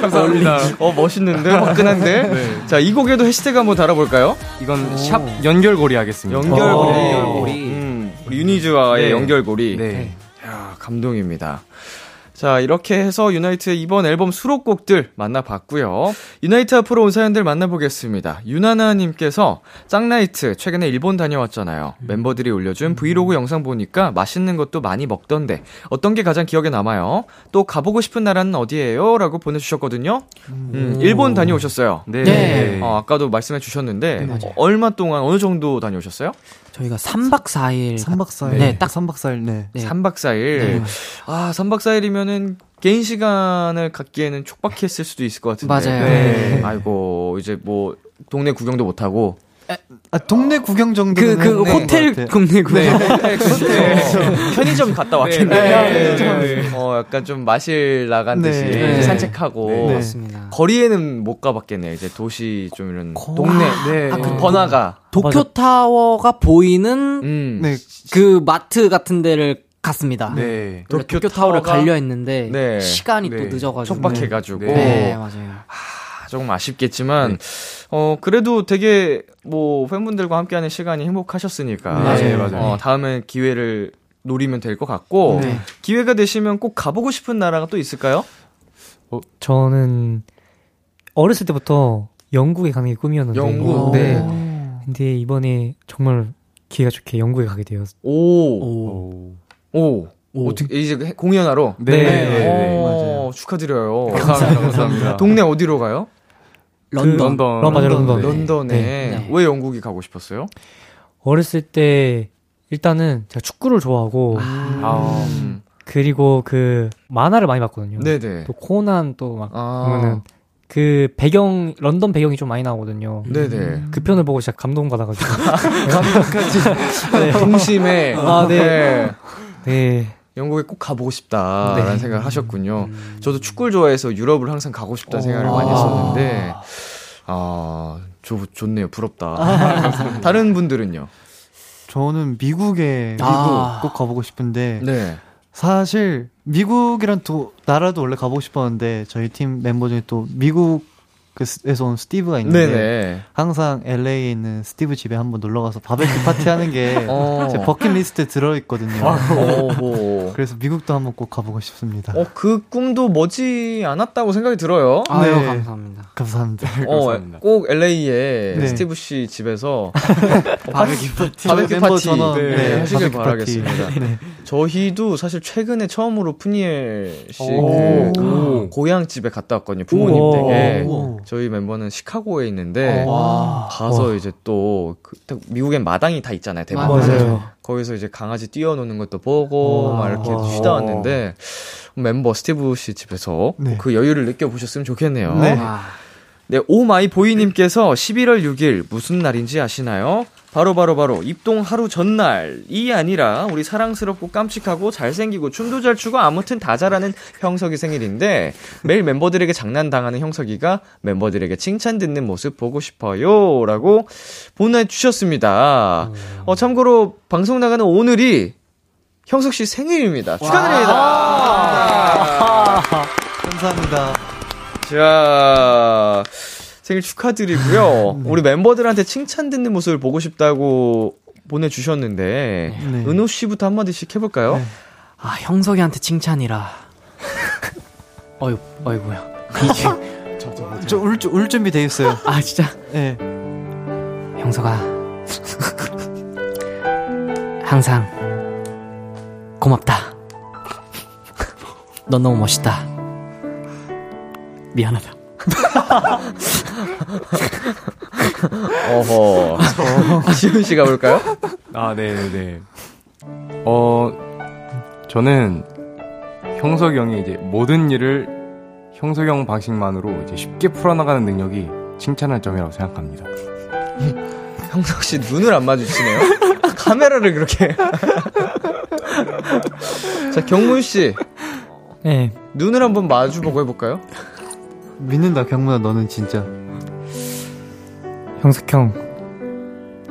감사합니다. 어 멋있는데 화끈한데. 네. 자, 이 곡에도 해시태그 한번 달아볼까요? 이건 오. 샵 연결고리 하겠습니다. 연결고리. 오. 연결고리. 음, 우리 유니즈와의 네. 연결고리. 네. 야 감동입니다. 자, 이렇게 해서 유나이트의 이번 앨범 수록곡들 만나봤고요. 유나이트 앞으로 온 사연들 만나보겠습니다. 유나나님께서 짱나이트 최근에 일본 다녀왔잖아요. 멤버들이 올려준 브이로그 영상 보니까 맛있는 것도 많이 먹던데 어떤 게 가장 기억에 남아요? 또 가보고 싶은 나라는 어디예요? 라고 보내주셨거든요. 음, 일본 다녀오셨어요. 네. 네. 어, 아까도 말씀해 주셨는데 네, 어, 얼마 동안 어느 정도 다녀오셨어요? 저희가 삼 박 사 일. 삼 박 사 일. 네, 딱 삼 박 사 일. 네. 네. 삼 박 사 일. 네. 아, 삼 박 사 일이면은 개인 시간을 갖기에는 촉박했을 수도 있을 것 같은데. 맞아요. 네. 아이고, 이제 뭐, 동네 구경도 못하고. 아, 동네 구경 정도는 그, 그 호텔 동네 구경. 네. 편의점 갔다 왔겠네. 네. 네. 네. 네. 어, 약간 좀 마실 나간 네. 듯이 네. 산책하고. 네. 맞습니다. 거리에는 못 가봤겠네요. 이제 도시 좀 이런 거... 동네. 아, 네. 아, 그 번화가. 도쿄타워가 보이는 음. 네. 그 마트 같은 데를 갔습니다. 네. 도쿄 도쿄타워를 타워가... 가려 했는데 네. 시간이 네. 또 늦어가지고. 촉박해가지고. 네, 네 맞아요. 하, 조금 아쉽겠지만. 네. 어 그래도 되게 뭐 팬분들과 함께하는 시간이 행복하셨으니까 네, 맞아요. 어, 다음에 기회를 노리면 될 것 같고 네. 기회가 되시면 꼭 가보고 싶은 나라가 또 있을까요? 어, 저는 어렸을 때부터 영국에 가는 게 꿈이었는데 영국. 네. 근데 이번에 정말 기회가 좋게 영국에 가게 되었어요. 오, 오, 오. 오. 어떻게 이제 공연하러? 네, 네. 네. 오. 맞아요. 축하드려요. 감사합니다. 감사합니다. 동네 어디로 가요? 런던. 그, 런던. 맞아요, 런던. 런던에. 네. 왜 영국이 가고 싶었어요? 어렸을 때, 일단은 제가 축구를 좋아하고, 아. 음. 그리고 그, 만화를 많이 봤거든요. 네네. 또 코난 또 막, 아. 보면은, 그 배경, 런던 배경이 좀 많이 나오거든요. 네네. 그 편을 보고 진짜 감동받아가지고. 감동까지. 네. 동심에. 아, 네. 네. 영국에 꼭 가보고 싶다라는 네. 생각을 하셨군요. 음. 저도 축구를 좋아해서 유럽을 항상 가고 싶다는 생각을 많이 했었는데 아, 좋, 좋네요. 부럽다. 아. 다른 분들은요? 저는 미국에 미국 아. 꼭 가보고 싶은데 네. 사실 미국이란 또 나라도 원래 가보고 싶었는데 저희 팀 멤버 중에 또 미국에서 온 스티브가 있는데 네네. 항상 엘에이에 있는 스티브 집에 한번 놀러가서 바베큐 파티하는 게 어. 제 버킷리스트에 들어있거든요. 아, 그래서 미국도 한번 꼭 가보고 싶습니다. 어, 그 꿈도 머지 않았다고 생각이 들어요. 아유, 네. 감사합니다. 감사합니다. 어, 감사합니다. 꼭 엘에이에 네. 스티브 씨 집에서 바베큐 파티, 바베큐 파티 전원, 네. 네. 하시길 바베큐 바라겠습니다. 파티. 네. 저희도 사실 최근에 처음으로 푸니엘 씨 그 고향 집에 갔다 왔거든요. 부모님 댁에. 저희 멤버는 시카고에 있는데 와. 가서 와. 이제 또 그, 미국엔 마당이 다 있잖아요. 대부분. 맞아요. 거기서 이제 강아지 뛰어노는 것도 보고 와. 막 이렇게 와. 쉬다 왔는데 멤버 스티브 씨 집에서 네. 그 여유를 느껴보셨으면 좋겠네요. 네. 네, 오마이보이님께서 십일월 육일 무슨 날인지 아시나요? 바로바로바로 바로 바로 입동 하루 전날이 아니라 우리 사랑스럽고 깜찍하고 잘생기고 춤도 잘 추고 아무튼 다 잘하는 형석이 생일인데 매일 멤버들에게 장난당하는 형석이가 멤버들에게 칭찬 듣는 모습 보고 싶어요 라고 보내주셨습니다. 어, 참고로 방송 나가는 오늘이 형석씨 생일입니다. 축하드립니다. 와~ 감사합니다. 자... 생일 축하드리고요. 네. 우리 멤버들한테 칭찬 듣는 모습을 보고 싶다고 보내주셨는데 네. 은호 씨부터 한마디씩 해볼까요? 네. 아 형석이한테 칭찬이라. 어이구, 어이구야. 이게 저도 저 울 울 준비 돼 있어요. 아 진짜? 네. 형석아, 항상 고맙다. 넌 너무 멋있다. 미안하다. 어허. 저... 시훈 씨가 볼까요? 아, 네네네. 어, 저는 형석이 형이 이제 모든 일을 형석이 형 방식만으로 이제 쉽게 풀어나가는 능력이 칭찬할 점이라고 생각합니다. 형석 씨 눈을 안 마주치네요? 카메라를 그렇게. 자, 경문 씨. 네. 눈을 한번 마주보고 해볼까요? 믿는다, 경문아, 너는 진짜. 형석형,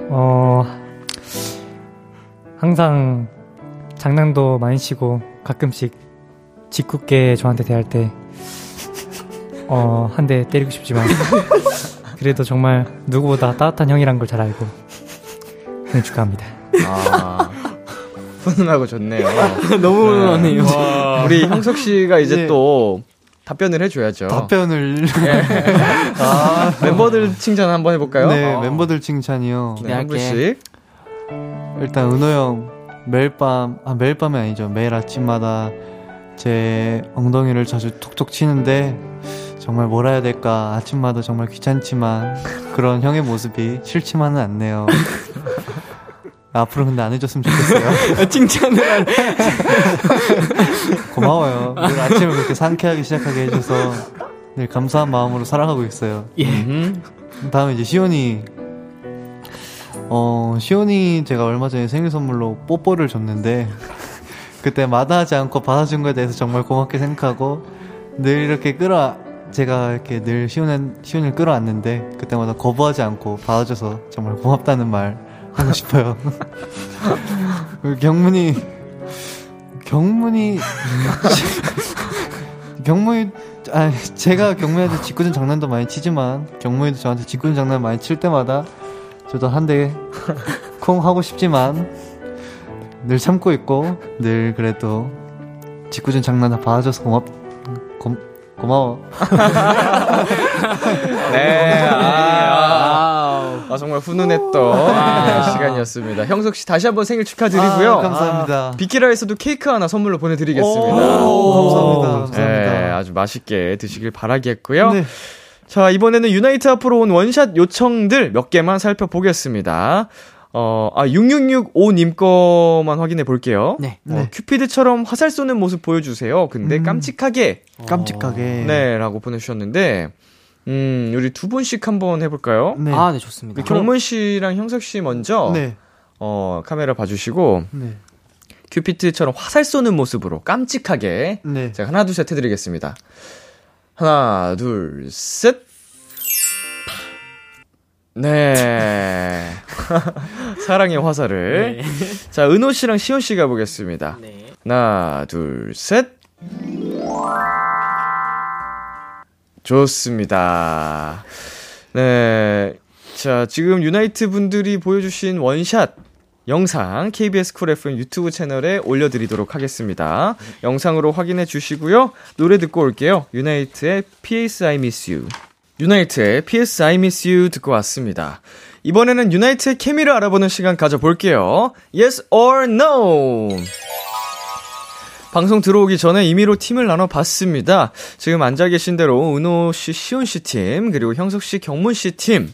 어, 항상 장난도 많이 치고 가끔씩 짓궂게 저한테 대할 때 어, 한 대 때리고 싶지만 그래도 정말 누구보다 따뜻한 형이란 걸 잘 알고 생일 축하합니다. 아, 훈훈하고 좋네요. 너무 훈훈하네요. 네. 우리 형석 씨가 이제 네. 또 답변을 해줘야죠. 답변을. 네. 아, 멤버들 칭찬 한번 해볼까요? 네, 어. 멤버들 칭찬이요. 네, 한 분씩. 일단 은호 형 매일 밤, 아 매일 밤이 아니죠. 매일 아침마다 제 엉덩이를 자주 톡톡 치는데 정말 뭐라 해야 될까, 아침마다 정말 귀찮지만 그런 형의 모습이 싫지만은 않네요. 앞으로 근데 안 해줬으면 좋겠어요. 칭찬을 안 고마워요. 오늘 아침을 그렇게 상쾌하게 시작하게 해줘서 늘 감사한 마음으로 살아가고 있어요. 예. 다음에 이제 시온이. 어, 시온이 제가 얼마 전에 생일 선물로 뽀뽀를 줬는데 그때 마다하지 않고 받아준 거에 대해서 정말 고맙게 생각하고 늘 이렇게 끌어, 제가 이렇게 늘 시온을, 시온을 끌어안는데 그때마다 거부하지 않고 받아줘서 정말 고맙다는 말 하고 싶어요. 경문이, 경문이, 경문이, 아, 제가 경문이한테 짓궂은 장난도 많이 치지만 경문이도 저한테 짓궂은 장난 많이 칠 때마다 저도 한 대 콩 하고 싶지만 늘 참고 있고 늘 그래도 짓궂은 장난 다 받아줘서 고맙, 고, 고마워. 네. 아, 아, 정말 훈훈했던 아, 시간이었습니다. 형석 씨 다시 한번 생일 축하드리고요. 아, 감사합니다. 비키라에서도 케이크 하나 선물로 보내드리겠습니다. 오, 감사합니다. 감사합니다. 네, 아주 맛있게 드시길 바라겠고요. 네. 자, 이번에는 유나이트 앞으로 온 원샷 요청들 몇 개만 살펴보겠습니다. 어, 아, 육육육오님 거만 확인해 볼게요. 네. 어, 네. 큐피드처럼 화살 쏘는 모습 보여주세요. 근데 음. 깜찍하게. 깜찍하게. 네, 라고 보내주셨는데, 음, 우리 두 분씩 한번 해볼까요? 네. 아, 네, 좋습니다. 경문 씨랑 형석 씨 먼저, 네. 어, 카메라 봐주시고, 네. 큐피드처럼 화살 쏘는 모습으로 깜찍하게. 네. 제가 하나, 둘, 셋 해드리겠습니다. 하나, 둘, 셋. 네. 사랑의 화살을. 네. 자, 은호 씨랑 시온 씨 가보겠습니다. 네. 하나, 둘, 셋. 좋습니다. 네. 자, 지금 유나이트 분들이 보여주신 원샷 영상 케이비에스 쿨 에프엠 유튜브 채널에 올려드리도록 하겠습니다. 영상으로 확인해 주시고요. 노래 듣고 올게요. 유나이트의 피에스 I Miss You. 유나이트의 피에스 I Miss You 듣고 왔습니다. 이번에는 유나이트의 케미를 알아보는 시간 가져볼게요. Yes or No. 방송 들어오기 전에 임의로 팀을 나눠봤습니다. 지금 앉아 계신 대로 은호 씨, 시온 씨 팀, 그리고 형석 씨, 경문 씨 팀.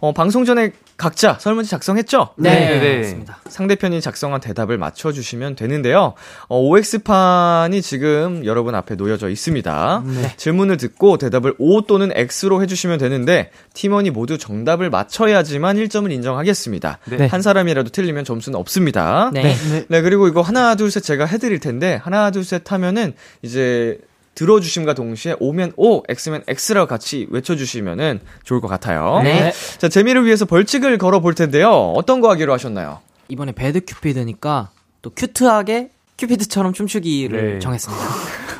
어, 방송 전에 각자 설문지 작성했죠? 네, 네, 맞습니다. 상대편이 작성한 대답을 맞춰주시면 되는데요. 어, 오엑스판이 지금 여러분 앞에 놓여져 있습니다. 네. 질문을 듣고 대답을 O 또는 X로 해주시면 되는데 팀원이 모두 정답을 맞춰야지만 일 점을 인정하겠습니다. 네. 한 사람이라도 틀리면 점수는 없습니다. 네. 네. 네, 그리고 이거 하나, 둘, 셋 제가 해드릴 텐데 하나, 둘, 셋 하면은 이제 들어주심과 동시에 O면 O, X면 X라고 같이 외쳐주시면 좋을 것 같아요. 네. 자, 재미를 위해서 벌칙을 걸어볼 텐데요. 어떤 거 하기로 하셨나요? 이번에 배드 큐피드니까 또 큐트하게 큐피드처럼 춤추기를 네. 정했습니다.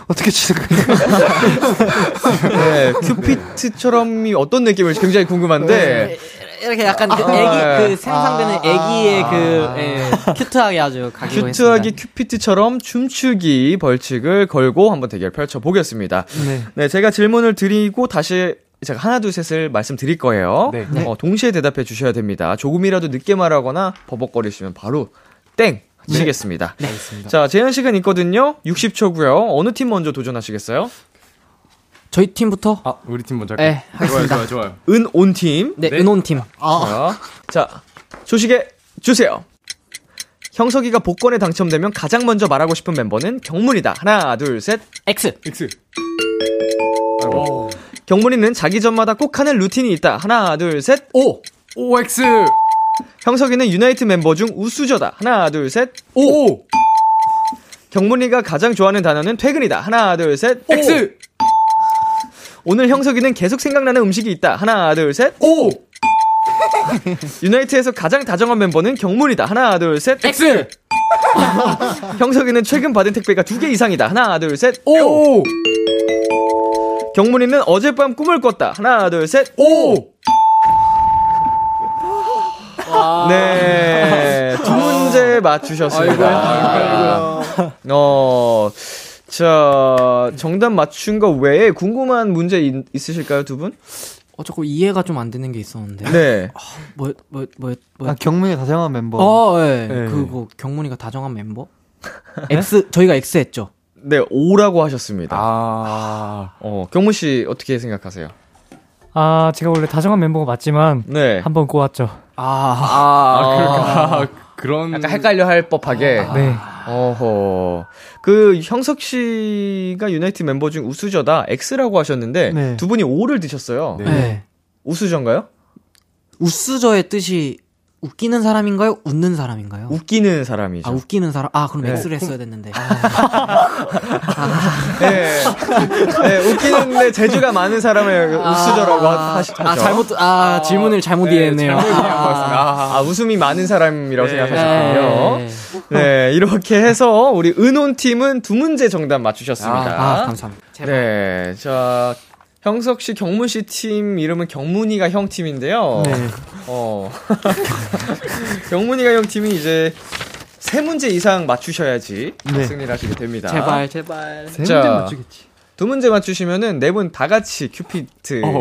어떻게 추는 거예요? 네, 큐피드처럼이 어떤 느낌일지 굉장히 궁금한데 이렇게 약간 그 애기 그 생성되는 애기의 그 예, 큐트하게 아주 가기로 했습니다. 큐트하게 큐피트처럼 춤추기 벌칙을 걸고 한번 대결 펼쳐 보겠습니다. 네. 네, 제가 질문을 드리고 다시 제가 하나 둘 셋을 말씀드릴 거예요. 네. 네. 어, 동시에 대답해 주셔야 됩니다. 조금이라도 늦게 말하거나 버벅거리시면 바로 땡 하시겠습니다. 네. 네. 자, 제한 시간 있거든요. 육십 초고요. 어느 팀 먼저 도전하시겠어요? 저희 팀부터? 아, 우리 팀 먼저 할까요? 네, 하겠습니다. 좋아요, 좋아요, 좋아요. 은온 팀. 네, 네. 은온 팀. 아. 자, 조식에 주세요. 형석이가 복권에 당첨되면 가장 먼저 말하고 싶은 멤버는 경문이다. 하나, 둘, 셋. X. X. 아이고. 경문이는 자기 전마다 꼭 하는 루틴이 있다. 하나, 둘, 셋. O. O, X. 형석이는 유나이트 멤버 중 우수저다. 하나, 둘, 셋. O. O. 경문이가 가장 좋아하는 단어는 퇴근이다. 하나, 둘, 셋. O. X. 오늘 형석이는 계속 생각나는 음식이 있다. 하나, 둘, 셋. 오! 유나이트에서 가장 다정한 멤버는 경문이다. 하나, 둘, 셋. X! 형석이는 최근 받은 택배가 두 개 이상이다. 하나, 둘, 셋. 오! 경문이는 어젯밤 꿈을 꿨다. 하나, 둘, 셋. 오! 네. 두 문제 맞추셨습니다. 어, 자, 정답 맞춘 거 외에 궁금한 문제 있, 있으실까요, 두 분? 어, 조금 이해가 좀 안 되는 게 있었는데. 네. 아, 뭐, 뭐, 뭐, 뭐. 아, 경문이가 다정한 멤버. 어, 예. 네. 네. 그거, 경문이가 다정한 멤버? X, 저희가 X 했죠? 네, O라고 하셨습니다. 아. 어, 경문 씨, 어떻게 생각하세요? 아, 제가 원래 다정한 멤버가 맞지만. 네. 한번 꼬았죠. 아, 아, 아, 그러니까. 아, 그런. 약간 헷갈려 할 법하게. 아. 네. 어허. 그, 형석 씨가 유나이티 멤버 중 우수저다, X라고 하셨는데, 네. 두 분이 O를 드셨어요. 네. 네. 우수저인가요? 우수저의 뜻이 웃기는 사람인가요? 웃는 사람인가요? 웃기는 사람이죠. 아, 웃기는 사람? 아, 그럼 네. X를 했어야 됐는데. 아. 아. 네. 네, 웃기는데 재주가 많은 사람을 아. 우수저라고 하, 하시죠. 아, 잘못, 아, 질문을 잘못 아. 이해했네요. 네, 잘못 이해한 것 같습니다. 아. 아, 웃음이 많은 사람이라고 네. 생각하셨군요. 네. 네, 이렇게 해서 우리 은혼팀은 두 문제 정답 맞추셨습니다. 아, 아 감사합니다. 제발. 네, 자, 형석 씨, 경문 씨 팀 이름은 경문이가 형 팀인데요. 네. 어. 경문이가 형 팀이 이제 세 문제 이상 맞추셔야지 네. 승리를 하시게 됩니다. 제발, 제발. 세 문제 맞추겠지. 두 문제 맞추시면은 네 분 다 같이 큐피트처럼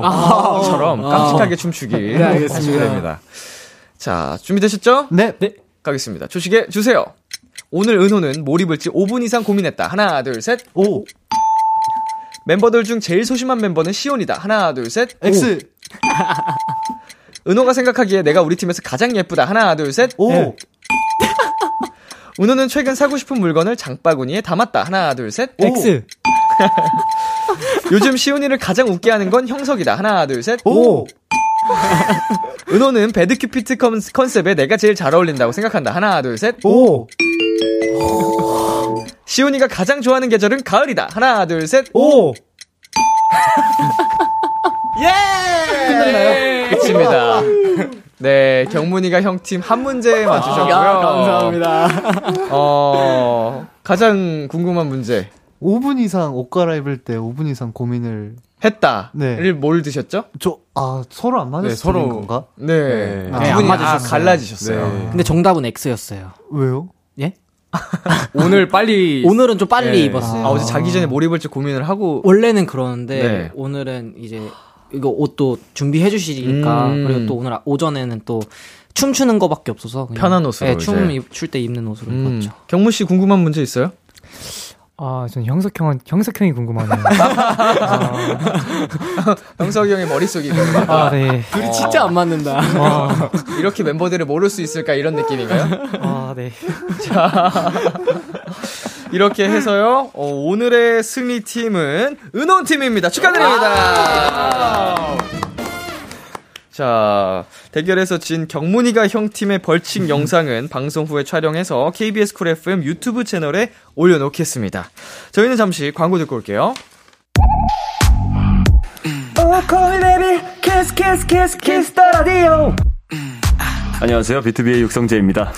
아, 깜찍하게 아. 춤추기. 네, 알겠습니다. 됩니다. 자, 준비되셨죠? 네. 네. 가겠습니다. 조식에 주세요. 오늘 은호는 몰입을지 오 분 이상 고민했다. 하나, 둘, 셋. 오. 멤버들 중 제일 소심한 멤버는 시온이다. 하나, 둘, 셋. X. 은호가 생각하기에 내가 우리 팀에서 가장 예쁘다. 하나, 둘, 셋. 오. 네. 은호는 최근 사고 싶은 물건을 장바구니에 담았다. 하나, 둘, 셋. 오. X. 요즘 시온이를 가장 웃게 하는 건 형석이다. 하나, 둘, 셋. 오. 오. 은호는 배드 큐피트 컨셉에 내가 제일 잘 어울린다고 생각한다. 하나, 둘, 셋. 오. 시온이가 가장 좋아하는 계절은 가을이다. 하나, 둘, 셋. 오. 예! 끝났나요? 끝입니다. 네, 경문이가 형팀 한 문제 맞추셨고요. 아, 감사합니다. 어, 가장 궁금한 문제. 오 분 이상 옷 갈아입을 때 오 분 이상 고민을 했다. 를 뭘 네. 드셨죠? 저, 아, 서로 안 맞으셨던 네, 서로... 건가? 네. 네. 아, 두 분이 아, 갈라지셨어요. 네. 근데 정답은 X였어요. 왜요? 예? 오늘 빨리. 오늘은 좀 빨리 네. 입었어요. 아, 어제 자기 전에 뭘 입을지 고민을 하고. 원래는 그러는데, 네. 오늘은 이제, 이거 옷도 준비해 주시니까. 음. 그리고 또 오늘 오전에는 또 춤추는 거밖에 없어서. 그냥 편한 옷으로. 네, 춤 출 때 입는 옷으로 음. 입었죠. 경문 씨 궁금한 문제 있어요? 아, 전 형석 형은, 형석 형이 궁금하네요. 아. 형석 형의 머릿속이 궁금하다. 아, 네. 둘이 어. 진짜 안 맞는다. 어. 이렇게 멤버들을 모를 수 있을까 이런 느낌인가요? 아, 네. 자, 이렇게 해서요, 어, 오늘의 승리팀은 은혼팀입니다. 축하드립니다. 자, 대결에서 진 경문이가 형팀의 벌칙 영상은 방송 후에 촬영해서 케이비에스 쿨 에프엠 유튜브 채널에 올려놓겠습니다. 저희는 잠시 광고 듣고 올게요. 안녕하세요, 비투비의 육성재입니다.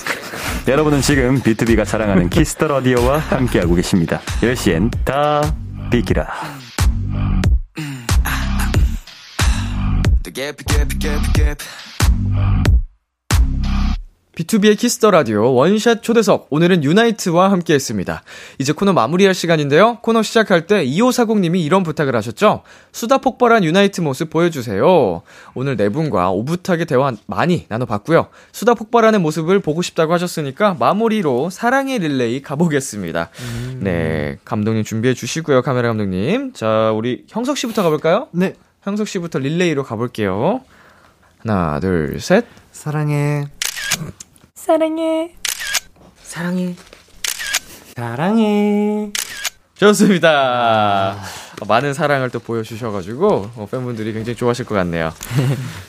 여러분은 지금 비투비가 자랑하는 키스 더 라디오와 함께하고 계십니다. 열 시엔 다 비키라. 비투비의 키스 더 라디오 원샷 초대석, 오늘은 유나이트와 함께했습니다. 이제 코너 마무리할 시간인데요. 코너 시작할 때 이오사공님이 이런 부탁을 하셨죠. 수다 폭발한 유나이트 모습 보여주세요. 오늘 네 분과 오붓하게 대화 많이 나눠봤고요. 수다 폭발하는 모습을 보고 싶다고 하셨으니까 마무리로 사랑의 릴레이 가보겠습니다. 음. 네, 감독님 준비해 주시고요. 카메라 감독님. 자, 우리 형석 씨부터 가볼까요? 네. 형석 씨부터 릴레이로 가볼게요. 하나, 둘, 셋. 사랑해. 사랑해. 사랑해. 사랑해. 좋습니다. 많은 사랑을 또 보여주셔가지고 어, 팬분들이 굉장히 좋아하실 것 같네요.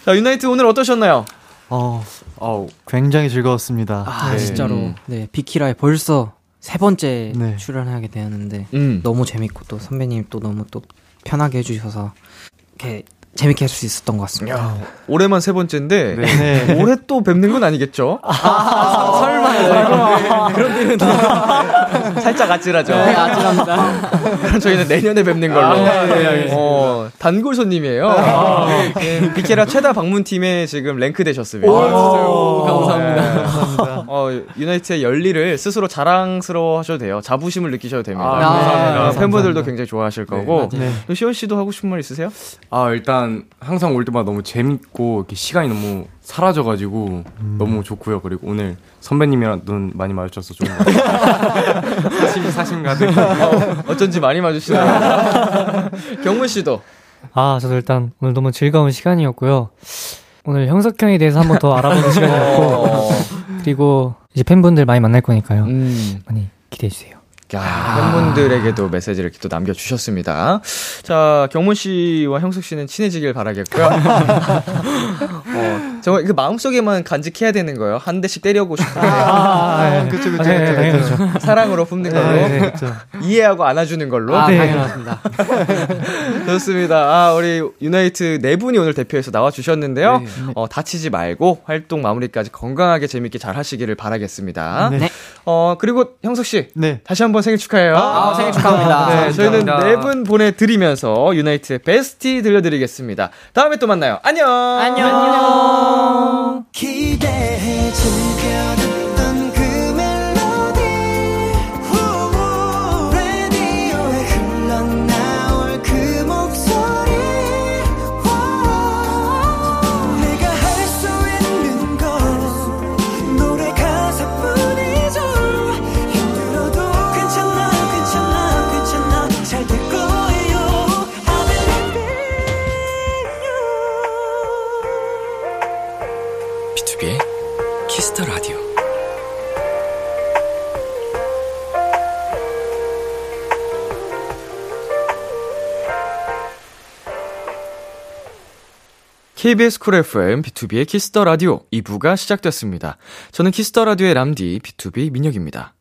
자, 유나이트 오늘 어떠셨나요? 어, 어, 굉장히 즐거웠습니다. 아, 네. 진짜로. 네, 비키라에 벌써 세 번째 네. 출연하게 되었는데 음. 너무 재밌고 또 선배님 또 너무 또 편하게 해주셔서 이렇게 재밌게 할 수 있었던 것 같습니다. 야, 올해만 세 번째인데 네. 네. 올해 또 뵙는 건 아니겠죠? 아, 아, 아, 설마요. 그런 일은 살짝 아찔하죠. 네, 아찔합니다. 그럼 저희는 내년에 뵙는 걸로. 아, 네, 네, 어, 단골 손님이에요. 아, 네. 네. 비케라 최다 방문팀에 지금 랭크되셨습니다. 오, 아, 진짜요. 감사합니다. 네, 감사합니다. 어, 유나이트의 열리를 스스로 자랑스러워 하셔도 돼요. 자부심을 느끼셔도 됩니다. 아, 네. 감사합니다. 네. 팬분들도 굉장히 좋아하실 네. 거고. 네. 또 시원 씨도 하고 싶은 말 있으세요? 아, 일단 항상 올 때마다 너무 재밌고 이렇게 시간이 너무 사라져가지고 음. 너무 좋고요. 그리고 오늘 선배님이랑 눈 많이 마주쳐서 좋은 것 같아요. 사심, 사심 가득. 어, 어쩐지 많이 마주치네요. 경문 씨도. 아, 저도 일단 오늘 너무 즐거운 시간이었고요. 오늘 형석 형에 대해서 한번 더 알아보는 시간이었고 그리고 이제 팬분들 많이 만날 거니까요. 음. 많이 기대해주세요. 야, 팬분들에게도 메시지를 또 남겨주셨습니다. 자, 경문 씨와 형석 씨는 친해지길 바라겠고요. 어, 정말 그 마음속에만 간직해야 되는 거예요. 한 대씩 때려고 싶은데. 아, 그쵸, 그쵸, 그쵸. 사랑으로 품는 걸로. 네, 이해하고 안아주는 걸로. 아, 네, 맞습니다. 좋습니다. 아, 우리 유나이트 네 분이 오늘 대표해서 나와주셨는데요. 네. 어, 다치지 말고 활동 마무리까지 건강하게 재밌게 잘 하시기를 바라겠습니다. 네. 어, 그리고 형석 씨. 네. 다시 한번 생일 축하해요. 아, 아, 생일 축하합니다. 아, 네, 저희는 네 분 보내드리면서 유나이트의 베스티 들려드리겠습니다. 다음에 또 만나요. 안녕. 안녕. 안녕. 케이비에스 쿨 에프엠, 비투비의 키스 더 라디오 이 부가 시작됐습니다. 저는 키스 더 라디오의 람디, 비투비 민혁입니다.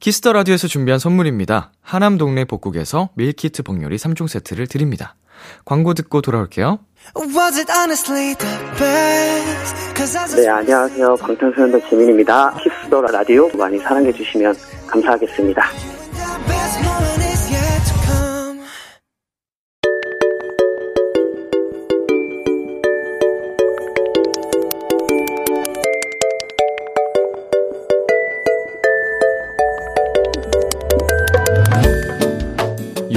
키스 더 라디오에서 준비한 선물입니다. 하남 동네 복국에서 밀키트 복요리 삼 종 세트를 드립니다. 광고 듣고 돌아올게요. 네, 안녕하세요. 방탄소년단 지민입니다. 키스 더 라디오 많이 사랑해주시면 감사하겠습니다.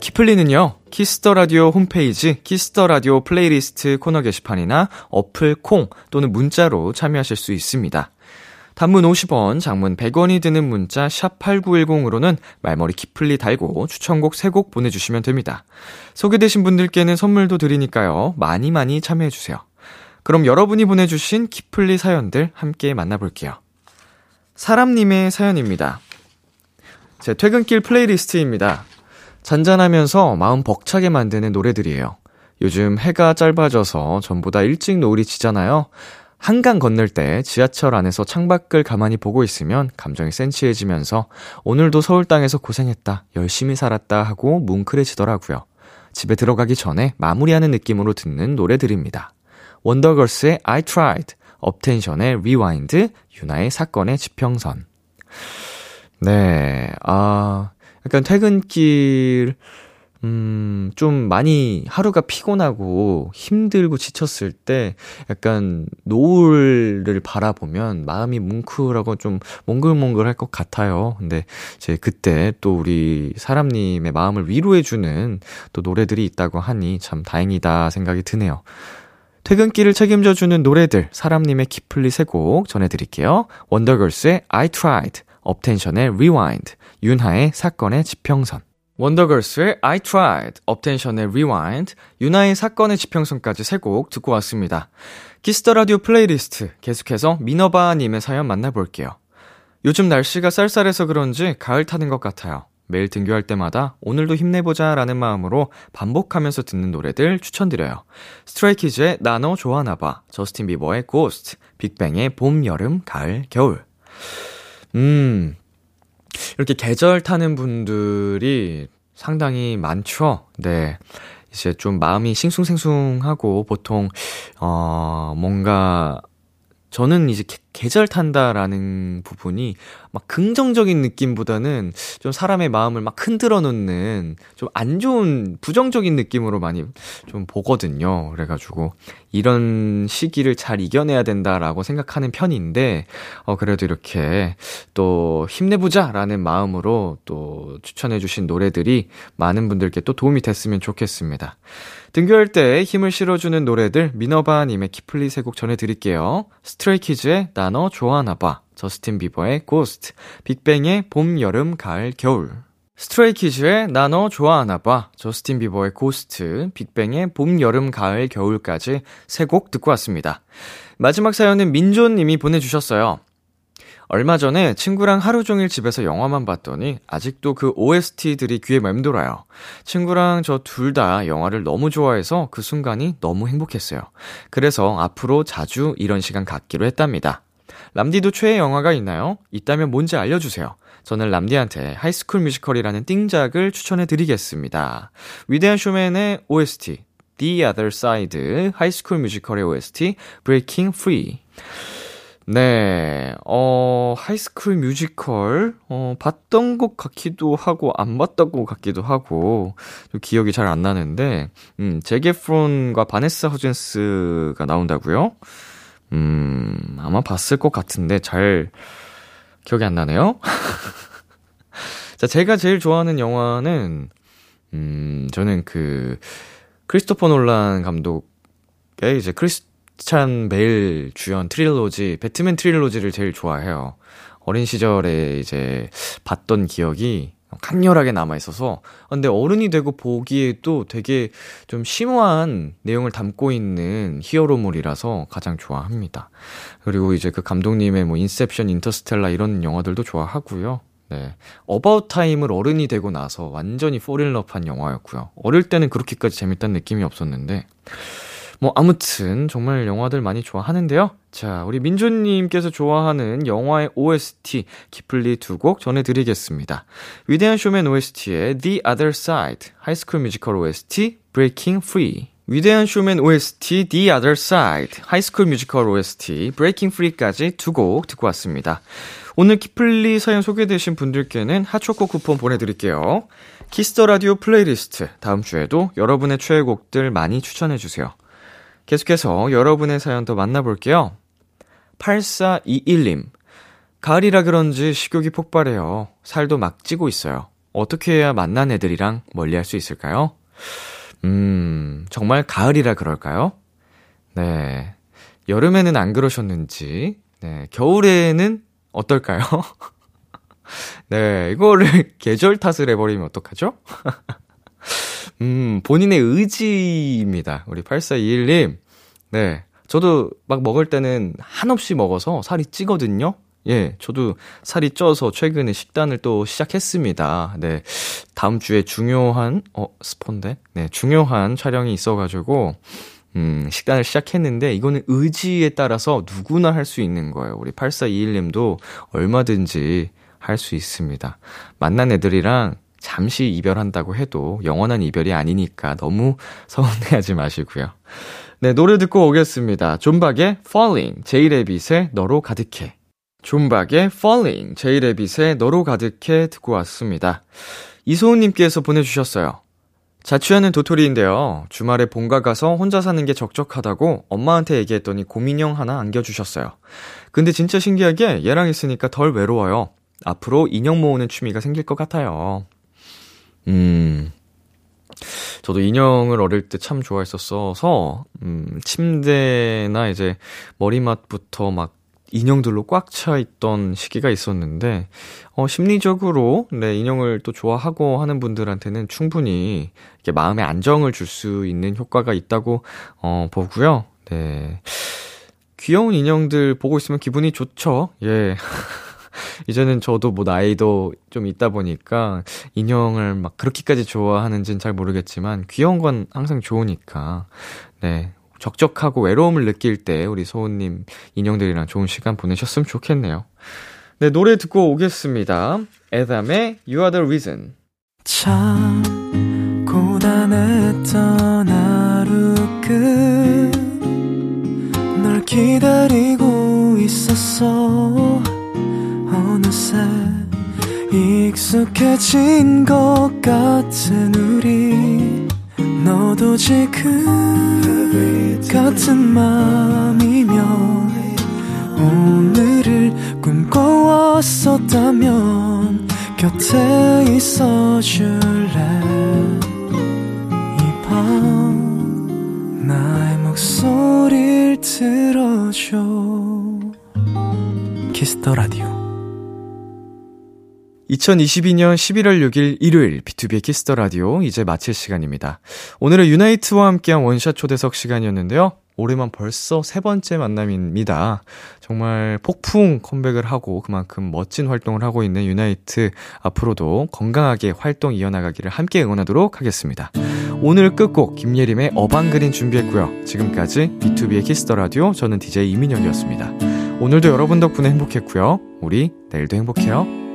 키플리는요, 키스더라디오 홈페이지 키스더라디오 플레이리스트 코너 게시판이나 어플 콩 또는 문자로 참여하실 수 있습니다. 단문 오십 원, 장문 백 원이 드는 문자 샵팔구일공으로는 말머리 키플리 달고 추천곡 세 곡 보내주시면 됩니다. 소개되신 분들께는 선물도 드리니까요, 많이 많이 참여해주세요. 그럼 여러분이 보내주신 키플리 사연들 함께 만나볼게요. 사람님의 사연입니다. 제 퇴근길 플레이리스트입니다. 잔잔하면서 마음 벅차게 만드는 노래들이에요. 요즘 해가 짧아져서 전보다 일찍 노을이 지잖아요. 한강 건널 때 지하철 안에서 창밖을 가만히 보고 있으면 감정이 센치해지면서 오늘도 서울 땅에서 고생했다, 열심히 살았다 하고 뭉클해지더라고요. 집에 들어가기 전에 마무리하는 느낌으로 듣는 노래들입니다. 원더걸스의 I Tried, 업텐션의 Rewind, 유나의 사건의 지평선. 네, 아... 약간 퇴근길 음, 좀 많이 하루가 피곤하고 힘들고 지쳤을 때 약간 노을을 바라보면 마음이 뭉클하고 좀 몽글몽글할 것 같아요. 근데 이제 그때 또 우리 사람님의 마음을 위로해주는 또 노래들이 있다고 하니 참 다행이다 생각이 드네요. 퇴근길을 책임져주는 노래들, 사람님의 키플리 세 곡 전해드릴게요. 원더걸스의 I Tried, 업텐션의 Rewind, 윤하의 사건의 지평선. 원더걸스의 I Tried, 업텐션의 Rewind, 윤하의 사건의 지평선까지 세 곡 듣고 왔습니다. 키스 더 라디오 플레이리스트, 계속해서 미너바님의 사연 만나볼게요. 요즘 날씨가 쌀쌀해서 그런지 가을 타는 것 같아요. 매일 등교할 때마다 오늘도 힘내보자 라는 마음으로 반복하면서 듣는 노래들 추천드려요. 스트레이키즈의 나 너 좋아하나봐, 저스틴 비버의 고스트, 빅뱅의 봄, 여름, 가을, 겨울. 음, 이렇게 계절 타는 분들이 상당히 많죠. 네, 이제 좀 마음이 싱숭생숭하고 보통 어 뭔가 저는 이제 게, 계절 탄다라는 부분이 막 긍정적인 느낌보다는 좀 사람의 마음을 막 흔들어 놓는 좀 안 좋은 부정적인 느낌으로 많이 좀 보거든요. 그래가지고 이런 시기를 잘 이겨내야 된다라고 생각하는 편인데 어 그래도 이렇게 또 힘내보자라는 마음으로 또 추천해주신 노래들이 많은 분들께 또 도움이 됐으면 좋겠습니다. 등교할 때 힘을 실어주는 노래들 미너바님의 키플리 세 곡 전해드릴게요. 스트레이키즈의 나 너 좋아하나봐, 저스틴 비버의 고스트, 빅뱅의 봄, 여름, 가을, 겨울. 스트레이키즈의 나 너 좋아하나봐, 저스틴 비버의 고스트, 빅뱅의 봄, 여름, 가을, 겨울까지 세 곡 듣고 왔습니다. 마지막 사연은 민조님이 보내주셨어요. 얼마 전에 친구랑 하루 종일 집에서 영화만 봤더니 아직도 그 오에스티들이 귀에 맴돌아요. 친구랑 저 둘 다 영화를 너무 좋아해서 그 순간이 너무 행복했어요. 그래서 앞으로 자주 이런 시간 갖기로 했답니다. 람디도 최애 영화가 있나요? 있다면 뭔지 알려주세요. 저는 람디한테 하이스쿨 뮤지컬이라는 띵작을 추천해드리겠습니다. 위대한 쇼맨의 오에스티, The Other Side, 하이스쿨 뮤지컬의 오에스티, Breaking Free. 네, 어, 하이스쿨 뮤지컬, 어, 봤던 것 같기도 하고, 안 봤던 것 같기도 하고, 좀 기억이 잘 안 나는데, 음, 제게프론과 바네사 허진스가 나온다고요? 음, 아마 봤을 것 같은데, 잘, 기억이 안 나네요? 자, 제가 제일 좋아하는 영화는, 음, 저는 그, 크리스토퍼 놀란 감독의 이제 크리스, 크리스찬 베일 주연 트릴로지, 배트맨 트릴로지를 제일 좋아해요. 어린 시절에 이제 봤던 기억이 강렬하게 남아있어서, 근데 어른이 되고 보기에도 되게 좀 심오한 내용을 담고 있는 히어로물이라서 가장 좋아합니다. 그리고 이제 그 감독님의 뭐 인셉션, 인터스텔라 이런 영화들도 좋아하고요. 네, 어바웃 타임을 어른이 되고 나서 완전히 폴인러브한 영화였고요. 어릴 때는 그렇게까지 재밌다는 느낌이 없었는데, 뭐 아무튼 정말 영화들 많이 좋아하는데요. 자, 우리 민준님께서 좋아하는 영화의 오에스티 키플리 두 곡 전해드리겠습니다. 위대한 쇼맨 오에스티의 The Other Side, 하이스쿨 뮤지컬 오에스티 Breaking Free. 위대한 쇼맨 오에스티 The Other Side, 하이스쿨 뮤지컬 오에스티 Breaking Free까지 두 곡 듣고 왔습니다. 오늘 키플리 사연 소개되신 분들께는 핫초코 쿠폰 보내드릴게요. 키스 더 라디오 플레이리스트, 다음 주에도 여러분의 최애곡들 많이 추천해주세요. 계속해서 여러분의 사연 더 만나볼게요. 팔사이일님. 가을이라 그런지 식욕이 폭발해요. 살도 막 찌고 있어요. 어떻게 해야 만난 애들이랑 멀리할 수 있을까요? 음, 정말 가을이라 그럴까요? 네, 여름에는 안 그러셨는지, 네, 겨울에는 어떨까요? 네, 이거를 계절 탓을 해버리면 어떡하죠? 음, 본인의 의지입니다. 우리 팔사이일님. 네. 저도 막 먹을 때는 한없이 먹어서 살이 찌거든요. 예. 저도 살이 쪄서 최근에 식단을 또 시작했습니다. 네. 다음 주에 중요한, 어, 스폰데? 네. 중요한 촬영이 있어가지고, 음, 식단을 시작했는데, 이거는 의지에 따라서 누구나 할 수 있는 거예요. 우리 팔사이일님도 얼마든지 할 수 있습니다. 만난 애들이랑 잠시 이별한다고 해도 영원한 이별이 아니니까 너무 서운해하지 마시고요. 네, 노래 듣고 오겠습니다. 존박의 Falling, 제이레빗의 너로 가득해. 존박의 Falling, 제이레빗의 너로 가득해 듣고 왔습니다. 이소은님께서 보내주셨어요. 자취하는 도토리인데요. 주말에 본가 가서 혼자 사는 게 적적하다고 엄마한테 얘기했더니 곰인형 하나 안겨주셨어요. 근데 진짜 신기하게 얘랑 있으니까 덜 외로워요. 앞으로 인형 모으는 취미가 생길 것 같아요. 음, 저도 인형을 어릴 때 참 좋아했었어서, 음, 침대나 이제 머리맡부터 막 인형들로 꽉 차있던 시기가 있었는데, 어, 심리적으로, 네, 인형을 또 좋아하고 하는 분들한테는 충분히 이렇게 마음의 안정을 줄 수 있는 효과가 있다고, 어, 보고요. 네. 귀여운 인형들 보고 있으면 기분이 좋죠. 예. 이제는 저도 뭐 나이도 좀 있다 보니까 인형을 막 그렇게까지 좋아하는지는 잘 모르겠지만 귀여운 건 항상 좋으니까 네 적적하고 외로움을 느낄 때 우리 소은님 인형들이랑 좋은 시간 보내셨으면 좋겠네요. 네, 노래 듣고 오겠습니다. 에담의 You Are The Reason. 참 고단했던 하루 끝 널 기다리고 있었어. 어느새 익숙해진 것 같은 우리 너도 지금 같은 맘이면 오늘을 꿈꿔왔었다면 곁에 있어줄래. 이 밤 나의 목소리를 들어줘. 키스 더 라디오 이천이십이년 십일월 육일 일요일 비투비의 키스 더 라디오 이제 마칠 시간입니다. 오늘은 유나이트와 함께한 원샷 초대석 시간이었는데요. 올해만 벌써 세 번째 만남입니다. 정말 폭풍 컴백을 하고 그만큼 멋진 활동을 하고 있는 유나이트 앞으로도 건강하게 활동 이어나가기를 함께 응원하도록 하겠습니다. 오늘 끝곡 김예림의 어방그린 준비했고요. 지금까지 비투비의 키스 더 라디오 저는 디제이 이민혁이었습니다. 오늘도 여러분 덕분에 행복했고요. 우리 내일도 행복해요.